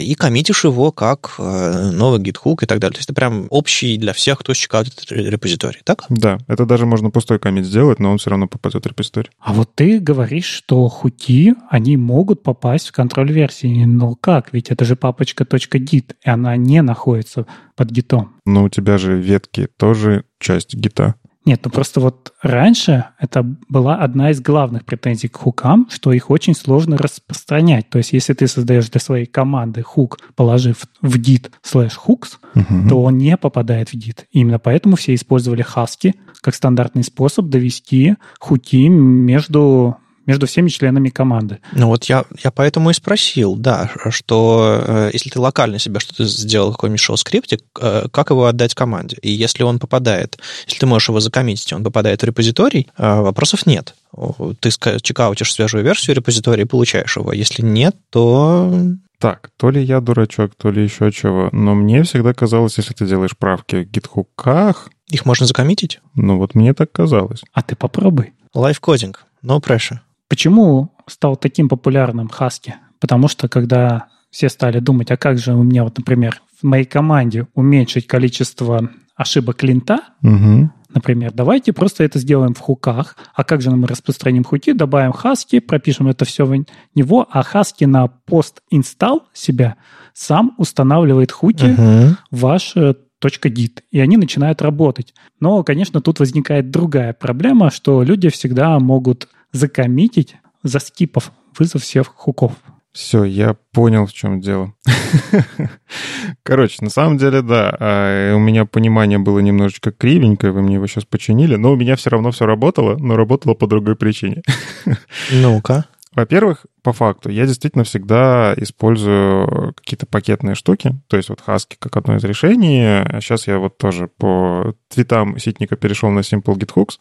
и коммитишь его как новый гитхук и так далее. То есть это прям общий для всех, кто чекает репозиторий, так? Да, это даже можно пустой коммит сделать, но он все равно попадет в репозиторий. А вот ты говоришь, что хуки, они могут попасть в контроль версии. Но как? Ведь это же папочка .git, и она не находится под гитом. Но у тебя же ветки тоже часть гита. Нет, ну просто вот раньше это была одна из главных претензий к хукам, что их очень сложно распространять. То есть если ты создаешь для своей команды хук, положив в git /hooks, то он не попадает в git. Именно поэтому все использовали Husky как стандартный способ довести хуки между всеми членами команды. Ну вот я поэтому и спросил, да, что если ты локально себе что-то сделал, какой-нибудь шел-скриптик, как его отдать команде? И если он попадает, если ты можешь его закоммитить, он попадает в репозиторий, вопросов нет. Ты чекаутишь свежую версию репозитория и получаешь его. Если нет, то... Так, то ли я дурачок, то ли еще чего. Но мне всегда казалось, если ты делаешь правки в гитхуках... Их можно закоммитить? Ну вот мне так казалось. А ты попробуй. Лайфкодинг, no pressure. Почему стал таким популярным Husky? Потому что, когда все стали думать, а как же у меня, вот, например, в моей команде уменьшить количество ошибок линта, например, давайте просто это сделаем в хуках, а как же мы распространим хуки, добавим Husky, пропишем это все в него, а Husky на пост-инсталл себя сам устанавливает хуки в ваш .git, и они начинают работать. Но, конечно, тут возникает другая проблема, что люди всегда могут... закоммитить, заскипав вызов всех хуков. Все, я понял, в чем дело. Короче, на самом деле, да, у меня понимание было немножечко кривенькое, вы мне его сейчас починили, но у меня все равно все работало, но работало по другой причине. Ну-ка. Во-первых, по факту. Я действительно всегда использую какие-то пакетные штуки. То есть вот Husky как одно из решений. Сейчас я вот тоже по твитам Ситника перешел на Simple Git Hooks.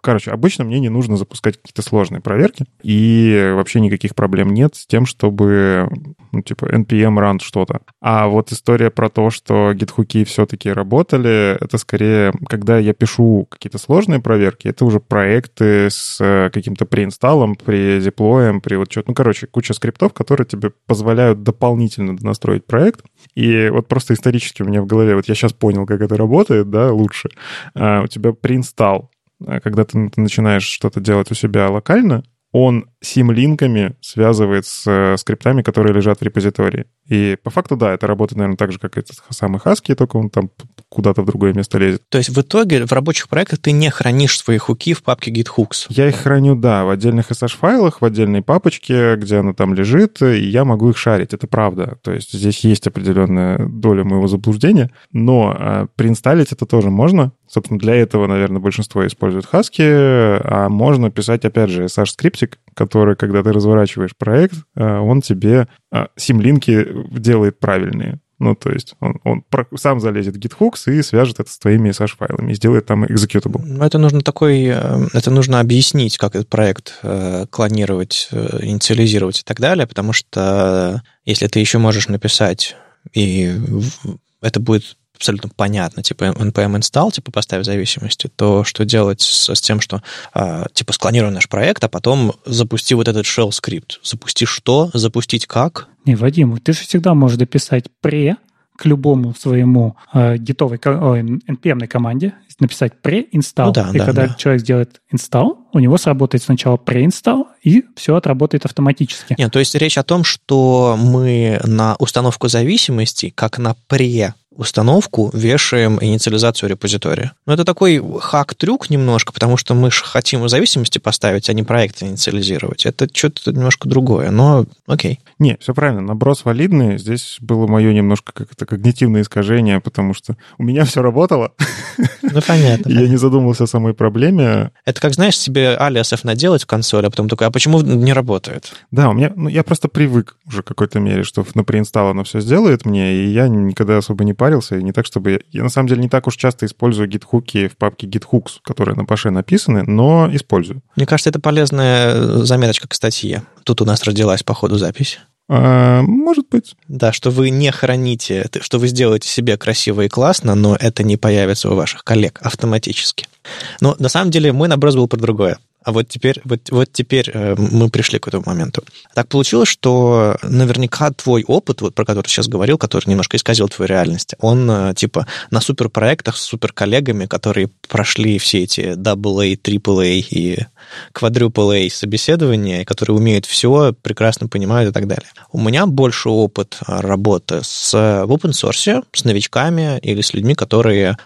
Короче, обычно мне не нужно запускать какие-то сложные проверки. И вообще никаких проблем нет с тем, чтобы, NPM run что-то. А вот история про то, что гитхуки все-таки работали, это скорее, когда я пишу какие-то сложные проверки, это уже проекты с каким-то преинсталлом, предеплоем, при вот что-то. Куча скриптов, которые тебе позволяют дополнительно настроить проект. И вот просто исторически у меня в голове, вот я сейчас понял, как это работает, да, лучше. У тебя преинсталл, когда ты начинаешь что-то делать у себя локально, он сим-линками связывает с скриптами, которые лежат в репозитории. И по факту, да, это работает, наверное, так же, как и самый Husky, только он там куда-то в другое место лезет. То есть в итоге в рабочих проектах ты не хранишь свои хуки в папке Git Hooks? Я их храню, да, в отдельных SH-файлах, в отдельной папочке, где она там лежит, и я могу их шарить, это правда. То есть здесь есть определенная доля моего заблуждения, но приинсталить это тоже можно. Собственно, для этого, наверное, большинство используют Husky, а можно писать, опять же, SH-скриптик, который, когда ты разворачиваешь проект, он тебе симлинки делает правильные. То есть он сам залезет в Git Hooks и свяжет это с твоими SH-файлами и сделает там executable. Это нужно объяснить, как этот проект клонировать, инициализировать и так далее, потому что если ты еще можешь написать, и это будет абсолютно понятно, npm install, поставь зависимости, то что делать с тем, что, склонируй наш проект, а потом запусти вот этот shell скрипт. Запусти что? Запустить как? Не, Вадим, ты же всегда можешь дописать к любому своему npm-ной команде, написать pre-install. Когда человек сделает install, у него сработает сначала pre-install, и все отработает автоматически. Нет, то есть речь о том, что мы на установку зависимости, как на установку вешаем инициализацию репозитория. Это такой хак-трюк немножко, потому что мы же хотим зависимости поставить, а не проект инициализировать. Это что-то немножко другое, но окей. Не, все правильно, наброс валидный. Здесь было мое немножко как-то когнитивное искажение, потому что у меня все работало. Понятно. Я не задумывался о самой проблеме. Это как, знаешь, себе алиасов наделать в консоли, а потом такой, а почему не работает? Да, у меня, я просто привык уже в какой-то мере, что на преинсталл оно все сделает мне, и я никогда особо не парился, и не так, чтобы... Я, на самом деле, не так уж часто использую гитхуки в папке Git Hooks, которые на паше написаны, но использую. Мне кажется, это полезная заметочка к статье. Тут у нас родилась по ходу запись. Может быть. Да, что вы не храните, что вы сделаете себе красиво и классно, но это не появится у ваших коллег автоматически. Но на самом деле мой наброс был про другое. А вот теперь мы пришли к этому моменту. Так получилось, что наверняка твой опыт, про который ты сейчас говорил, который немножко исказил твою реальность, он на суперпроектах с суперколлегами, которые прошли все эти AA, AAA и quadruple A собеседования, которые умеют все, прекрасно понимают и так далее. У меня больше опыт работы в open source, с новичками или с людьми, которые,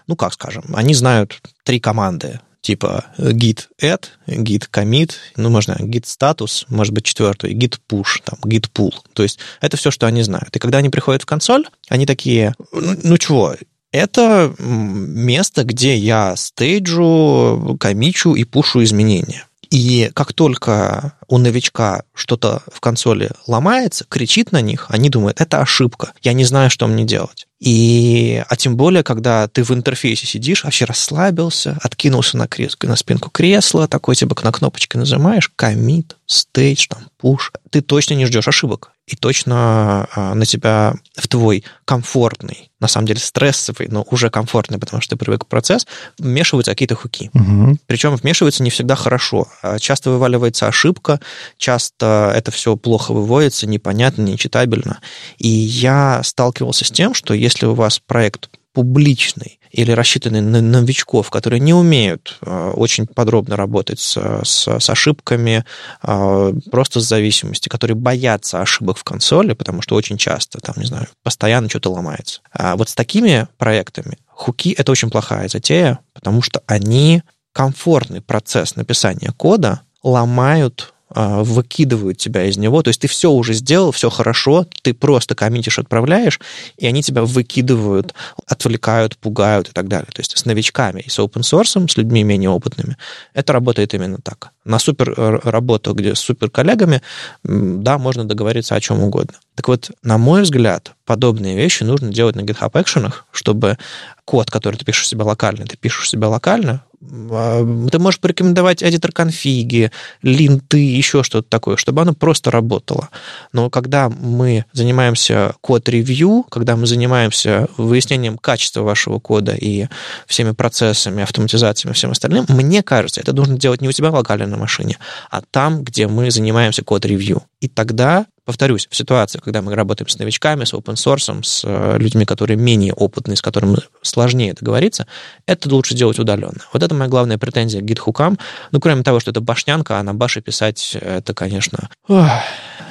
они знают 3 команды. Git add, git commit, git status, может быть, 4, git push, git pull. То есть это все, что они знают. И когда они приходят в консоль, они такие, это место, где я стейджу, коммичу и пушу изменения. И как только у новичка что-то в консоли ломается, кричит на них, они думают, это ошибка, я не знаю, что мне делать. А тем более, когда ты в интерфейсе сидишь, вообще расслабился, откинулся на спинку кресла, такой на кнопочке нажимаешь, commit, stage, push. Ты точно не ждешь ошибок. И точно на тебя в твой комфортный, на самом деле стрессовый, но уже комфортный, потому что ты привык к процессу, вмешиваются какие-то хуки. Угу. Причем вмешиваются не всегда хорошо. Часто вываливается ошибка, часто это все плохо выводится, непонятно, нечитабельно. И я сталкивался с тем, что если у вас проект публичный или рассчитанный на новичков, которые не умеют очень подробно работать с ошибками, просто с зависимостью, которые боятся ошибок в консоли, потому что очень часто, постоянно что-то ломается. А вот с такими проектами хуки — это очень плохая затея, потому что они комфортный процесс написания кода ломают, выкидывают тебя из него, то есть ты все уже сделал, все хорошо, ты просто коммитишь, отправляешь, и они тебя выкидывают, отвлекают, пугают и так далее. То есть с новичками и с open source, с людьми менее опытными, это работает именно так. на супер работу, где с супер коллегами, да, можно договориться о чем угодно. Так вот, на мой взгляд, подобные вещи нужно делать на GitHub Actions, чтобы код, который ты пишешь себе локально, ты можешь порекомендовать эдитор конфиги, линты, еще что-то такое, чтобы оно просто работало. Но когда мы занимаемся код-ревью, когда мы занимаемся выяснением качества вашего кода и всеми процессами, автоматизациями, всем остальным, мне кажется, это нужно делать не у себя локально на машине, а там, где мы занимаемся код-ревью. И тогда, повторюсь, в ситуации, когда мы работаем с новичками, с open source, с людьми, которые менее опытные, с которыми сложнее договориться, это лучше делать удаленно. Вот это моя главная претензия к гитхукам. Ну, кроме того, что это башнянка, а на баше писать, это, конечно,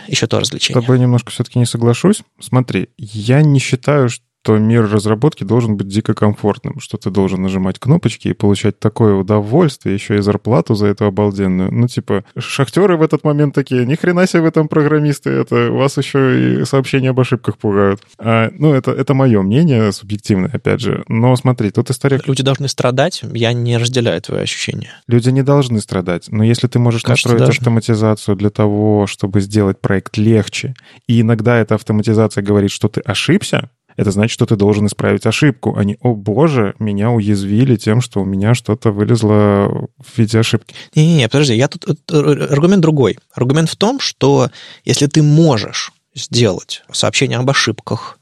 еще то развлечение. С тобой немножко все-таки не соглашусь. Смотри, я не считаю, что мир разработки должен быть дико комфортным, что ты должен нажимать кнопочки и получать такое удовольствие, еще и зарплату за это обалденную. Ну, типа, шахтеры в этот момент такие, ни хрена себе в этом программисты, это вас еще и сообщения об ошибках пугают. Это мое мнение, субъективное, опять же. Но смотри, тут история... Люди должны страдать, я не разделяю твои ощущения. Люди не должны страдать, но если ты можешь настроить автоматизацию для того, чтобы сделать проект легче, и иногда эта автоматизация говорит, что ты ошибся, это значит, что ты должен исправить ошибку, а не «О, боже, меня уязвили тем, что у меня что-то вылезло в виде ошибки». Не-не-не, подожди, я тут... Аргумент другой. Аргумент в том, что если ты можешь сделать сообщение об ошибках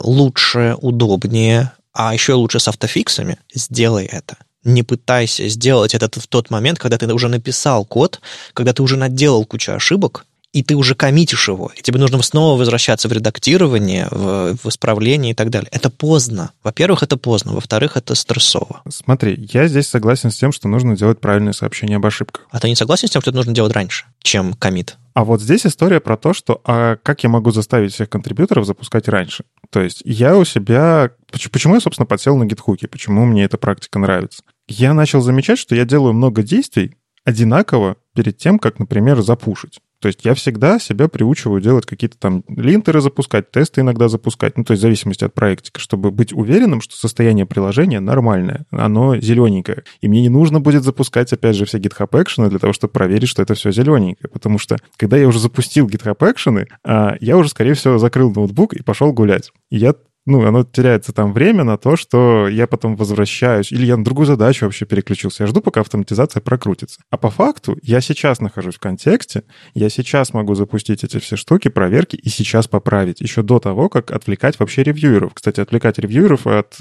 лучше, удобнее, а еще лучше с автофиксами, сделай это. Не пытайся сделать это в тот момент, когда ты уже написал код, когда ты уже наделал кучу ошибок, и ты уже коммитишь его, и тебе нужно снова возвращаться в редактирование, в исправление и так далее. Это поздно. Во-первых, это поздно. Во-вторых, это стрессово. Смотри, я здесь согласен с тем, что нужно делать правильные сообщения об ошибках. А ты не согласен с тем, что это нужно делать раньше, чем коммит? А вот здесь история про то, что как я могу заставить всех контрибьюторов запускать раньше? То есть я у себя... Почему я, собственно, подсел на гитхуки? Почему мне эта практика нравится? Я начал замечать, что я делаю много действий одинаково перед тем, как, например, запушить. То есть я всегда себя приучиваю делать какие-то там линтеры запускать, тесты иногда запускать, ну, то есть в зависимости от проектика, чтобы быть уверенным, что состояние приложения нормальное, оно зелененькое. И мне не нужно будет запускать, опять же, все GitHub Actions для того, чтобы проверить, что это все зелененькое. Потому что, когда я уже запустил GitHub Actions, я уже, скорее всего, закрыл ноутбук и пошел гулять. И я... оно теряется там время на то, что я потом возвращаюсь, или я на другую задачу вообще переключился. Я жду, пока автоматизация прокрутится. А по факту я сейчас нахожусь в контексте, я сейчас могу запустить эти все штуки, проверки, и сейчас поправить, еще до того, как отвлекать вообще ревьюеров. Кстати, отвлекать ревьюеров от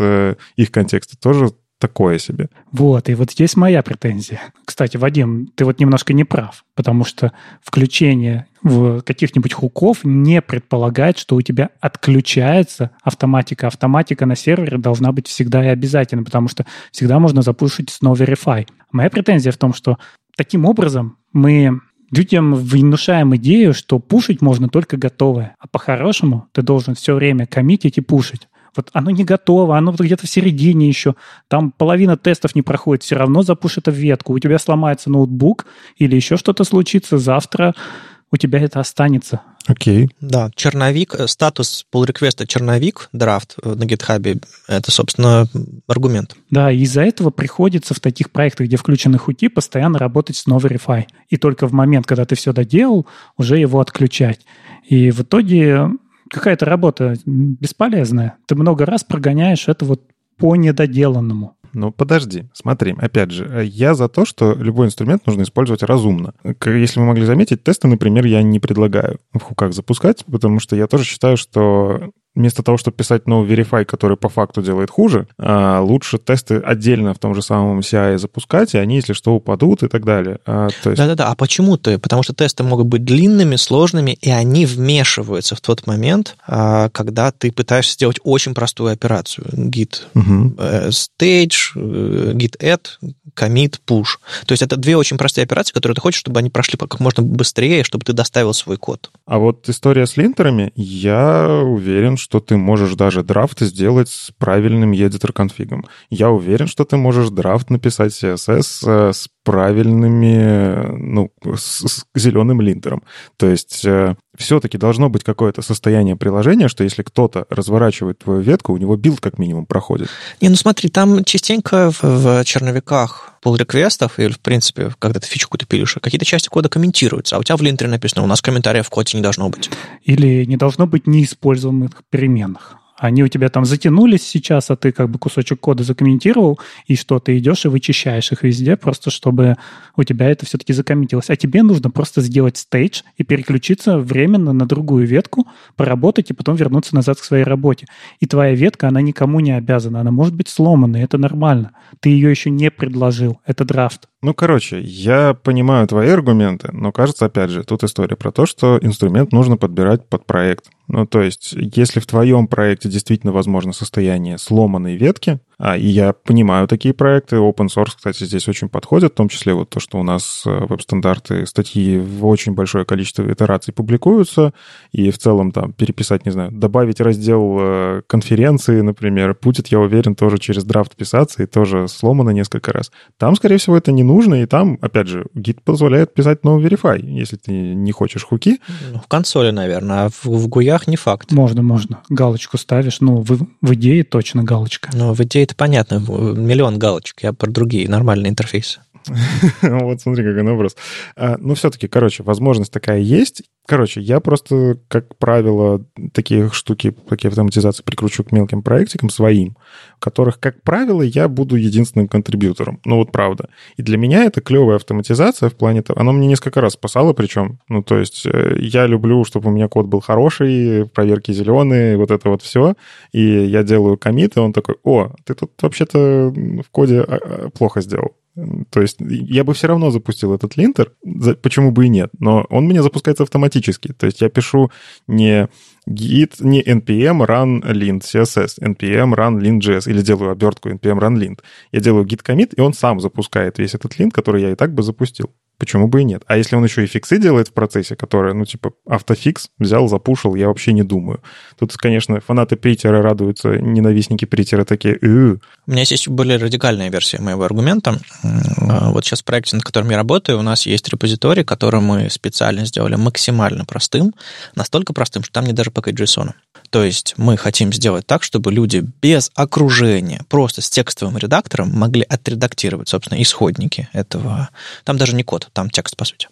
их контекста тоже такое себе. Вот, и вот здесь моя претензия. Кстати, Вадим, ты вот немножко не прав, потому что включение в каких-нибудь хуков не предполагает, что у тебя отключается автоматика. Автоматика на сервере должна быть всегда и обязательно, потому что всегда можно запушить снова verify. Моя претензия в том, что таким образом мы людям внушаем идею, что пушить можно только готовое, а по-хорошему ты должен все время коммитить и пушить. Вот оно не готово, оно где-то в середине еще, там половина тестов не проходит, все равно запушит ветку, у тебя сломается ноутбук или еще что-то случится, завтра у тебя это останется. Окей. Да, черновик, статус pull-реквеста черновик, драфт на GitHub, это, собственно, аргумент. Да, и из-за этого приходится в таких проектах, где включены хуки, постоянно работать с новой verify. И только в момент, когда ты все доделал, уже его отключать. И в итоге... Какая-то работа бесполезная. Ты много раз прогоняешь это вот по недоделанному. Ну, подожди, смотри, опять же, я за то, что любой инструмент нужно использовать разумно. Если вы могли заметить, тесты, например, я не предлагаю в хуках запускать, потому что я тоже считаю, что вместо того, чтобы писать новый verify, который по факту делает хуже, лучше тесты отдельно в том же самом CI запускать, и они, если что, упадут и так далее. Да-да-да, а почему ты? Потому что тесты могут быть длинными, сложными, и они вмешиваются в тот момент, когда ты пытаешься сделать очень простую операцию. Git stage, git add, commit, push. То есть это две очень простые операции, которые ты хочешь, чтобы они прошли как можно быстрее, чтобы ты доставил свой код. А вот история с линтерами, я уверен, что ты можешь даже драфт сделать с правильным editor-конфигом. Я уверен, что ты можешь драфт написать CSS с правильными, с зеленым линтером. То есть все-таки должно быть какое-то состояние приложения, что если кто-то разворачивает твою ветку, у него билд как минимум проходит. Не, ну смотри, там частенько в черновиках pull-реквестов или, в принципе, когда ты фичку пилишь, какие-то части кода комментируются, а у тебя в линтере написано, у нас комментариев в коде не должно быть. Или не должно быть неиспользуемых переменных. Они у тебя там затянулись сейчас, а ты как бы кусочек кода закомментировал, и что, ты идешь и вычищаешь их везде, просто чтобы у тебя это все-таки закомментилось. А тебе нужно просто сделать стейдж и переключиться временно на другую ветку, поработать и потом вернуться назад к своей работе. И твоя ветка, она никому не обязана, она может быть сломана, и это нормально. Ты ее еще не предложил, это драфт. Ну, короче, я понимаю твои аргументы, но, кажется, опять же, тут история про то, что инструмент нужно подбирать под проект. Ну, то есть, если в твоем проекте действительно возможно состояние сломанной ветки, и я понимаю такие проекты, open source, кстати, здесь очень подходят, в том числе вот то, что у нас веб-стандарты, статьи в очень большое количество итераций публикуются, и в целом там переписать, не знаю, добавить раздел конференции, например, будет, я уверен, тоже через драфт писаться, и тоже сломано несколько раз. Там, скорее всего, это не нужно, и там, опять же, Git позволяет писать no verify, если ты не хочешь хуки. В консоли, наверное, а в гуях не факт. Можно. Галочку ставишь, ну, в идее точно галочка. Ну, в идее это понятно, миллион галочек, я про другие нормальные интерфейсы. Вот смотри, какой образ. Ну, все-таки, короче, возможность такая есть. Короче, я просто, как правило, такие штуки, такие автоматизации прикручу к мелким проектикам своим, в которых, как правило, я буду единственным контрибьютором. Ну, вот правда. И для меня это клевая автоматизация в плане того... Она мне несколько раз спасала причем. Ну, то есть я люблю, чтобы у меня код был хороший, проверки зеленые, вот это вот все. И я делаю коммит, и он такой, о, ты тут вообще-то в коде плохо сделал. То есть я бы все равно запустил этот линтер, почему бы и нет, но он у меня запускается автоматически. То есть я пишу не git, не npm run lint css, npm run lint.js, или делаю обертку npm run lint. Я делаю git commit, и он сам запускает весь этот линт, который я и так бы запустил. Почему бы и нет? А если он еще и фиксы делает в процессе, которые, ну, типа, автофикс взял, запушил, я вообще не думаю. Тут, конечно, фанаты притера радуются, ненавистники притера такие... У меня есть более радикальная версия моего аргумента. Вот сейчас в проекте, над которым я работаю, у нас есть репозиторий, который мы специально сделали максимально простым, настолько простым, что там не даже пакет JSON. То есть мы хотим сделать так, чтобы люди без окружения, просто с текстовым редактором, могли отредактировать, собственно, исходники этого. Там даже не код, там текст, по сути,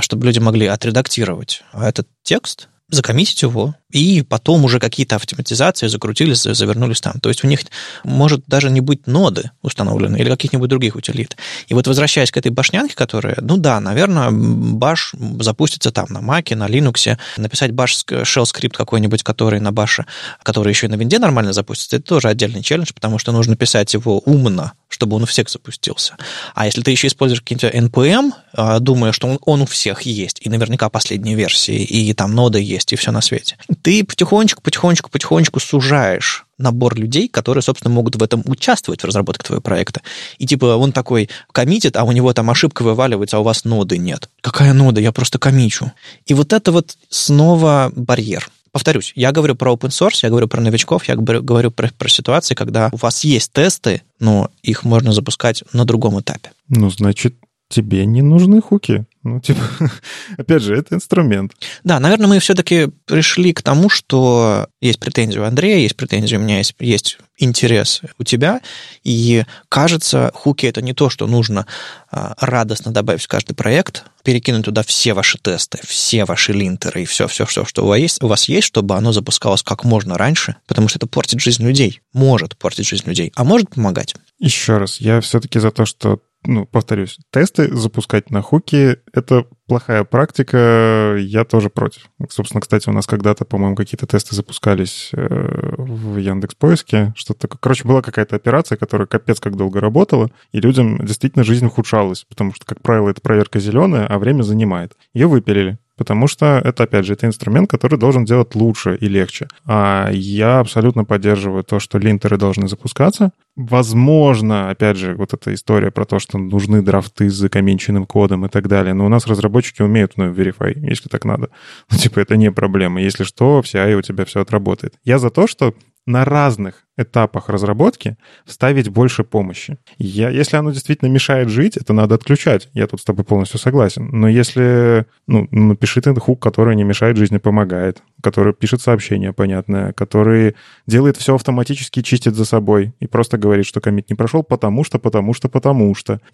чтобы люди могли отредактировать этот текст, закоммитить его, и потом уже какие-то автоматизации закрутились, завернулись там. То есть у них может даже не быть ноды установлены или каких-нибудь других утилит. И вот возвращаясь к этой башнянке, которая, ну да, наверное, баш запустится там на Маке, на Линуксе. Написать баш shell скрипт какой-нибудь, который на баше, который еще и на винде нормально запустится, это тоже отдельный челлендж, потому что нужно писать его умно, чтобы он у всех запустился. А если ты еще используешь какие-нибудь NPM, думая, что он у всех есть, и наверняка последние версии, и там ноды есть, и все на свете, ты потихонечку сужаешь набор людей, которые, собственно, могут в этом участвовать в разработке твоего проекта. И типа он такой коммитит, а у него там ошибка вываливается, а у вас ноды нет. Какая нода? Я просто коммичу. И вот это вот снова барьер. Повторюсь, я говорю про open source, я говорю про новичков, я говорю про ситуации, когда у вас есть тесты, но их можно запускать на другом этапе. Ну, значит, тебе не нужны хуки. Ну, типа, опять же, это инструмент. Да, наверное, мы все-таки пришли к тому, что есть претензии у Андрея, есть претензии у меня, есть интерес у тебя, и, кажется, хуки — это не то, что нужно радостно добавить в каждый проект, перекинуть туда все ваши тесты, все ваши линтеры и все, что у вас есть, чтобы оно запускалось как можно раньше, потому что это портит жизнь людей. Может портить жизнь людей, а может помогать. Еще раз, я все-таки за то, что, ну, повторюсь, тесты запускать на хуки — это плохая практика, я тоже против. Собственно, кстати, у нас когда-то, по-моему, какие-то тесты запускались в Яндекс.Поиске, что-то такое. Короче, была какая-то операция, которая капец как долго работала, и людям действительно жизнь ухудшалась, потому что, как правило, это проверка зеленая, а время занимает. Ее выпилили. Потому что это, опять же, это инструмент, который должен делать лучше и легче. А я абсолютно поддерживаю то, что линтеры должны запускаться. Возможно, опять же, вот эта история про то, что нужны драфты с закомменченным кодом и так далее. Но у нас разработчики умеют no verify, если так надо. Ну, типа, это не проблема. Если что, в CI у тебя все отработает. Я за то, что на разных этапах разработки вставить больше помощи. Если оно действительно мешает жить, это надо отключать. Я тут с тобой полностью согласен. Но если... напиши ты хук, который не мешает жизни, помогает, который пишет сообщения понятное, который делает все автоматически, чистит за собой и просто говорит, что коммит не прошел, потому что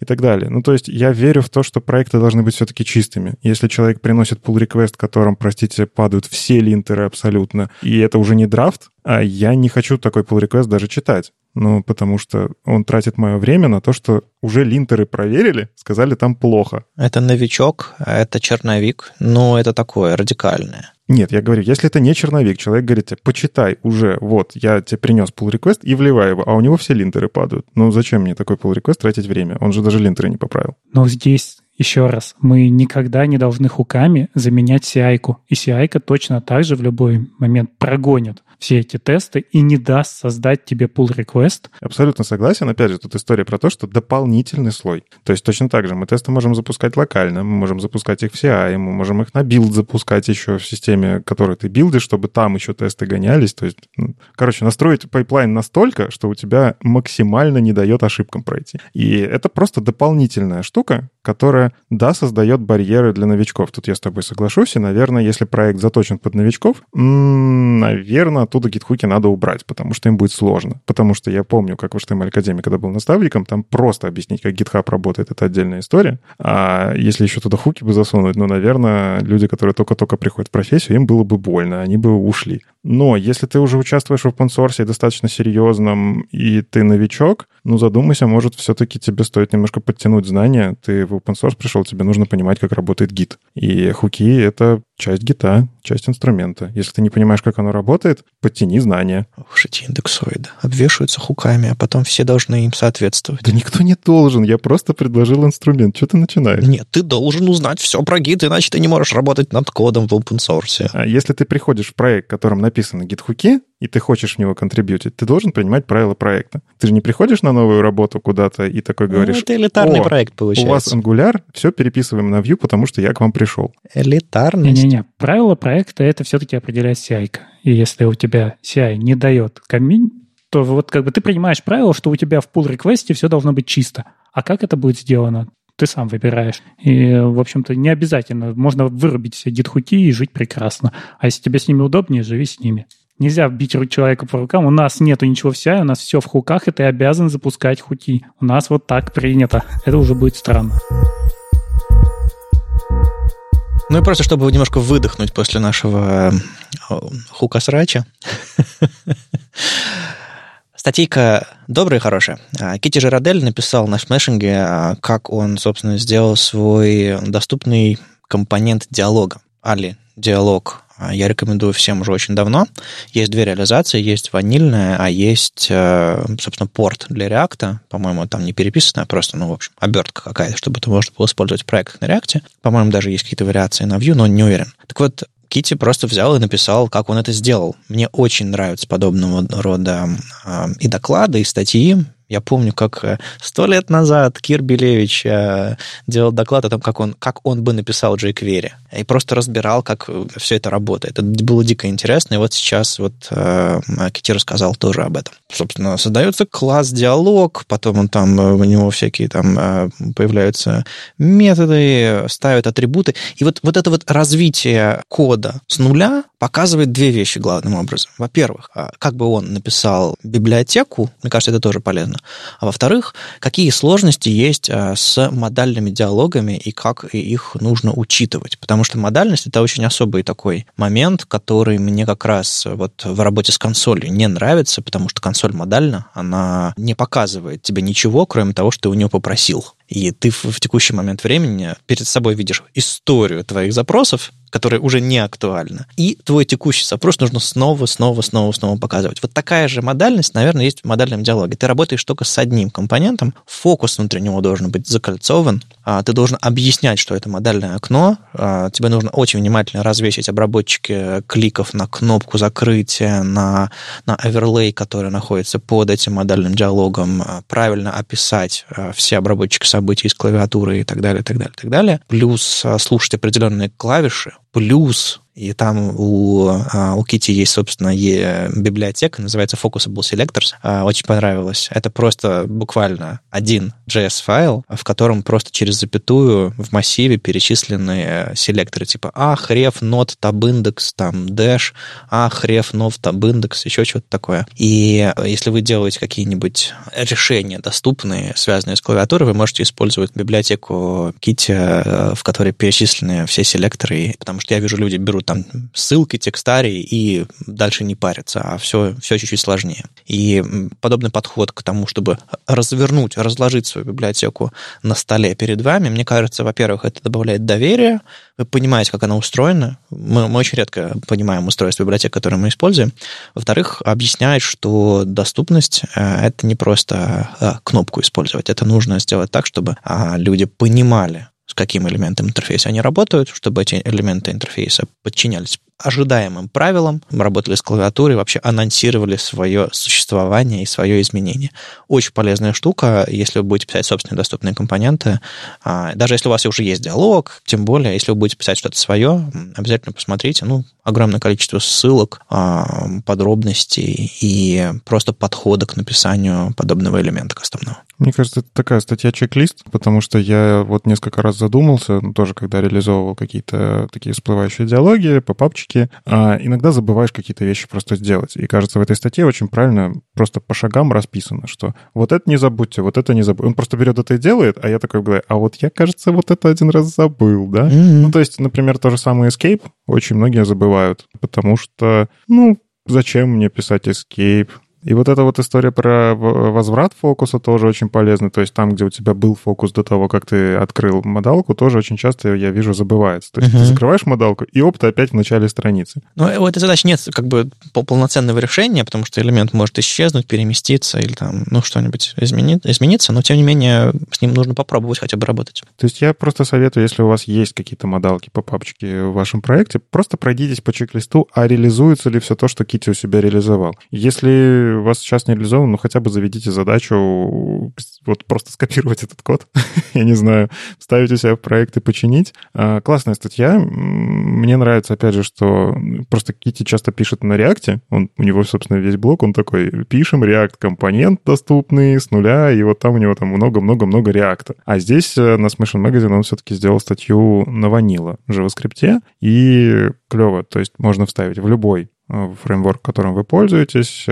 и так далее. То есть я верю в то, что проекты должны быть все-таки чистыми. Если человек приносит pull-request, которым, простите, падают все линтеры абсолютно, и это уже не драфт, а я не хочу такой pull-request даже читать. Потому что он тратит мое время на то, что уже линтеры проверили, сказали, там плохо. Это новичок, это черновик, это такое радикальное. Нет, я говорю, если это не черновик, человек говорит тебе, почитай уже, я тебе принес pull-request и вливаю его, а у него все линтеры падают. Зачем мне такой pull-request тратить время? Он же даже линтеры не поправил. Но здесь... Еще раз, мы никогда не должны хуками заменять CI-ку. И CI-ка точно так же в любой момент прогонит все эти тесты и не даст создать тебе pull-request. Абсолютно согласен. Опять же, тут история про то, что дополнительный слой. То есть точно так же мы тесты можем запускать локально, мы можем запускать их в CI, мы можем их на билд запускать еще в системе, которую ты билдишь, чтобы там еще тесты гонялись. То есть, настроить пайплайн настолько, что у тебя максимально не дает ошибкам пройти. И это просто дополнительная штука, которая, да, создает барьеры для новичков. Тут я с тобой соглашусь, и, наверное, если проект заточен под новичков, наверное, оттуда гитхуки надо убрать, потому что им будет сложно. Потому что я помню, как в HTML Академии, когда был наставником, там просто объяснить, как GitHub работает, это отдельная история. А если еще туда хуки бы засунуть, наверное, люди, которые только-только приходят в профессию, им было бы больно, они бы ушли. Но если ты уже участвуешь в опенсорсе достаточно серьезном, и ты новичок, задумайся, может, все-таки тебе стоит немножко подтянуть знания. Ты в опенсорс пришел, тебе нужно понимать, как работает гит. И хуки — это часть гита, часть инструмента. Если ты не понимаешь, как оно работает, подтяни знания. Уж эти индексоиды обвешиваются хуками, а потом все должны им соответствовать. Да никто не должен, я просто предложил инструмент. Что ты начинаешь? Нет, ты должен узнать все про гит, иначе ты не можешь работать над кодом в опенсорсе. А если ты приходишь в проект, в котором написаны гит-хуки, и ты хочешь в него контрибьютить, ты должен принимать правила проекта. Ты же не приходишь на новую работу куда-то и такой говоришь... это элитарный проект получается. У вас Angular, все переписываем на Vue, потому что я к вам пришел. Элитарность. Не-не-не, правила проекта — это все-таки определяет CI-ка. И если у тебя CI не дает коммит, то ты принимаешь правило, что у тебя в pull-реквесте все должно быть чисто. А как это будет сделано? Ты сам выбираешь. И, в общем-то, не обязательно. Можно вырубить все гит-хуки и жить прекрасно. А если тебе с ними удобнее, живи с ними. Нельзя бить человека по рукам. У нас нету ничего в CI, у нас все в хуках, и ты обязан запускать хуки. У нас так принято. Это уже будет странно. И просто, чтобы немножко выдохнуть после нашего хука-срача. Статейка добрая и хорошая. Kitty Giraudel написал на смешинге, как он, собственно, сделал свой доступный компонент диалога. Али диалог я рекомендую всем уже очень давно. Есть две реализации. Есть ванильная, а есть, собственно, порт для React. По-моему, там не переписанная, а просто, обертка какая-то, чтобы это можно было использовать в проектах на React. По-моему, даже есть какие-то вариации на Vue, но не уверен. Так вот, Kitty просто взял и написал, как он это сделал. Мне очень нравятся подобного рода и доклады, и статьи. Я помню, как 100 лет назад Кир Белевич делал доклад о том, как он бы написал jQuery. И просто разбирал, как все это работает. Это было дико интересно. И сейчас Kitty рассказал тоже об этом. Собственно, создается класс-диалог, потом у него всякие появляются методы, ставят атрибуты. И это развитие кода с нуля показывает две вещи главным образом. Во-первых, как бы он написал библиотеку, мне кажется, это тоже полезно. А во-вторых, какие сложности есть с модальными диалогами и как их нужно учитывать. Потому что модальность — это очень особый такой момент, который мне как раз в работе с консолью не нравится, потому что консоль модальна, она не показывает тебе ничего, кроме того, что ты у нее попросил. И ты в текущий момент времени перед собой видишь историю твоих запросов, которая уже не актуальна. И твой текущий запрос нужно снова показывать. Такая же модальность, наверное, есть в модальном диалоге. Ты работаешь только с одним компонентом, фокус внутри него должен быть закольцован, ты должен объяснять, что это модальное окно, тебе нужно очень внимательно развесить обработчики кликов на кнопку закрытия, на оверлей, который находится под этим модальным диалогом, правильно описать все обработчики событий из клавиатуры и так далее. Плюс слушать определенные клавиши, плюс, и там у Kitty есть, собственно, библиотека, называется Focusable Selectors, очень понравилось. Это просто буквально один JS-файл, в котором просто через запятую в массиве перечислены селекторы, типа href, not, tabindex, там, dash, href, not, tabindex, еще что-то такое. И если вы делаете какие-нибудь решения доступные, связанные с клавиатурой, вы можете использовать библиотеку Kitty, в которой перечислены все селекторы, потому что я вижу, люди берут там ссылки, текстарии и дальше не парятся, а все чуть-чуть сложнее. И подобный подход к тому, чтобы разложить свою библиотеку на столе перед вами, мне кажется, во-первых, это добавляет доверия, вы понимаете, как она устроена, мы очень редко понимаем устройство библиотек, которые мы используем, во-вторых, объясняет, что доступность — это не просто кнопку использовать, это нужно сделать так, чтобы люди понимали, с каким элементом интерфейса они работают, чтобы эти элементы интерфейса подчинялись ожидаемым правилам, работали с клавиатурой, вообще анонсировали свое существование и свое изменение. Очень полезная штука, если вы будете писать собственные доступные компоненты. Даже если у вас уже есть диалог, тем более, если вы будете писать что-то свое, обязательно посмотрите. Огромное количество ссылок, подробностей и просто подхода к написанию подобного элемента кастомного. Мне кажется, это такая статья-чек-лист, потому что я вот несколько раз задумался, тоже когда реализовывал какие-то такие всплывающие диалоги, попапчики, иногда забываешь какие-то вещи просто сделать. И, кажется, в этой статье очень правильно просто по шагам расписано, что вот это не забудьте, вот это не забудьте. Он просто берет это и делает, а я такой говорю, а вот я, кажется, вот это один раз забыл, да? Mm-hmm. То есть, например, то же самое escape очень многие забывают, потому что, зачем мне писать escape? И вот эта вот история про возврат фокуса тоже очень полезна. То есть там, где у тебя был фокус до того, как ты открыл модалку, тоже очень часто, я вижу, забывается. То есть ты закрываешь модалку, и опыт опять в начале страницы. У этой задачи нет как бы полноценного решения, потому что элемент может исчезнуть, переместиться или там, что-нибудь измениться, но тем не менее с ним нужно попробовать хотя бы работать. То есть я просто советую, если у вас есть какие-то модалки, попапчики в вашем проекте, просто пройдитесь по чек-листу, а реализуется ли все то, что Kitty у себя реализовал. Если у вас сейчас не реализовано, хотя бы заведите задачу вот просто скопировать этот код, я не знаю, вставить у себя в проект и починить. Классная статья. Мне нравится, опять же, что просто Kitty часто пишет на React. У него, собственно, весь блог, он такой, пишем React-компонент доступный с нуля, и вот там у него там много-много-много React. А здесь на Smash Magazine он все-таки сделал статью на Vanilla в JavaScript, и клево, то есть можно вставить в любой фреймворк, которым вы пользуетесь,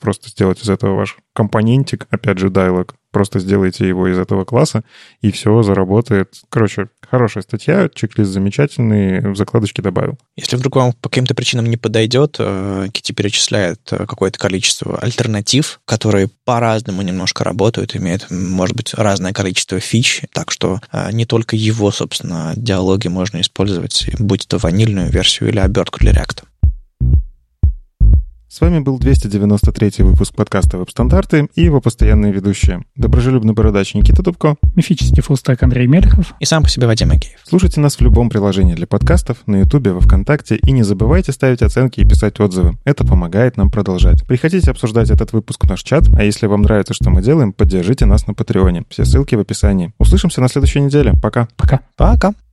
просто сделать из этого ваш компонентик, опять же, dialog, просто сделайте его из этого класса, и все заработает. Короче, хорошая статья, чек-лист замечательный, в закладочке добавил. Если вдруг вам по каким-то причинам не подойдет, Kitty перечисляет какое-то количество альтернатив, которые по-разному немножко работают, имеют, может быть, разное количество фич, так что не только его, собственно, диалоги можно использовать, будь то ванильную версию или обертку для React. С вами был 293-й выпуск подкаста «Веб-стандарты» и его постоянные ведущие. Доброжелюбный бородач Никита Дубко. Мифический фуллстек Андрей Мелихов. И сам по себе Вадим Макеев. Слушайте нас в любом приложении для подкастов, на Ютубе, во Вконтакте. И не забывайте ставить оценки и писать отзывы. Это помогает нам продолжать. Приходите обсуждать этот выпуск в наш чат. А если вам нравится, что мы делаем, поддержите нас на Патреоне. Все ссылки в описании. Услышимся на следующей неделе. Пока. Пока. Пока.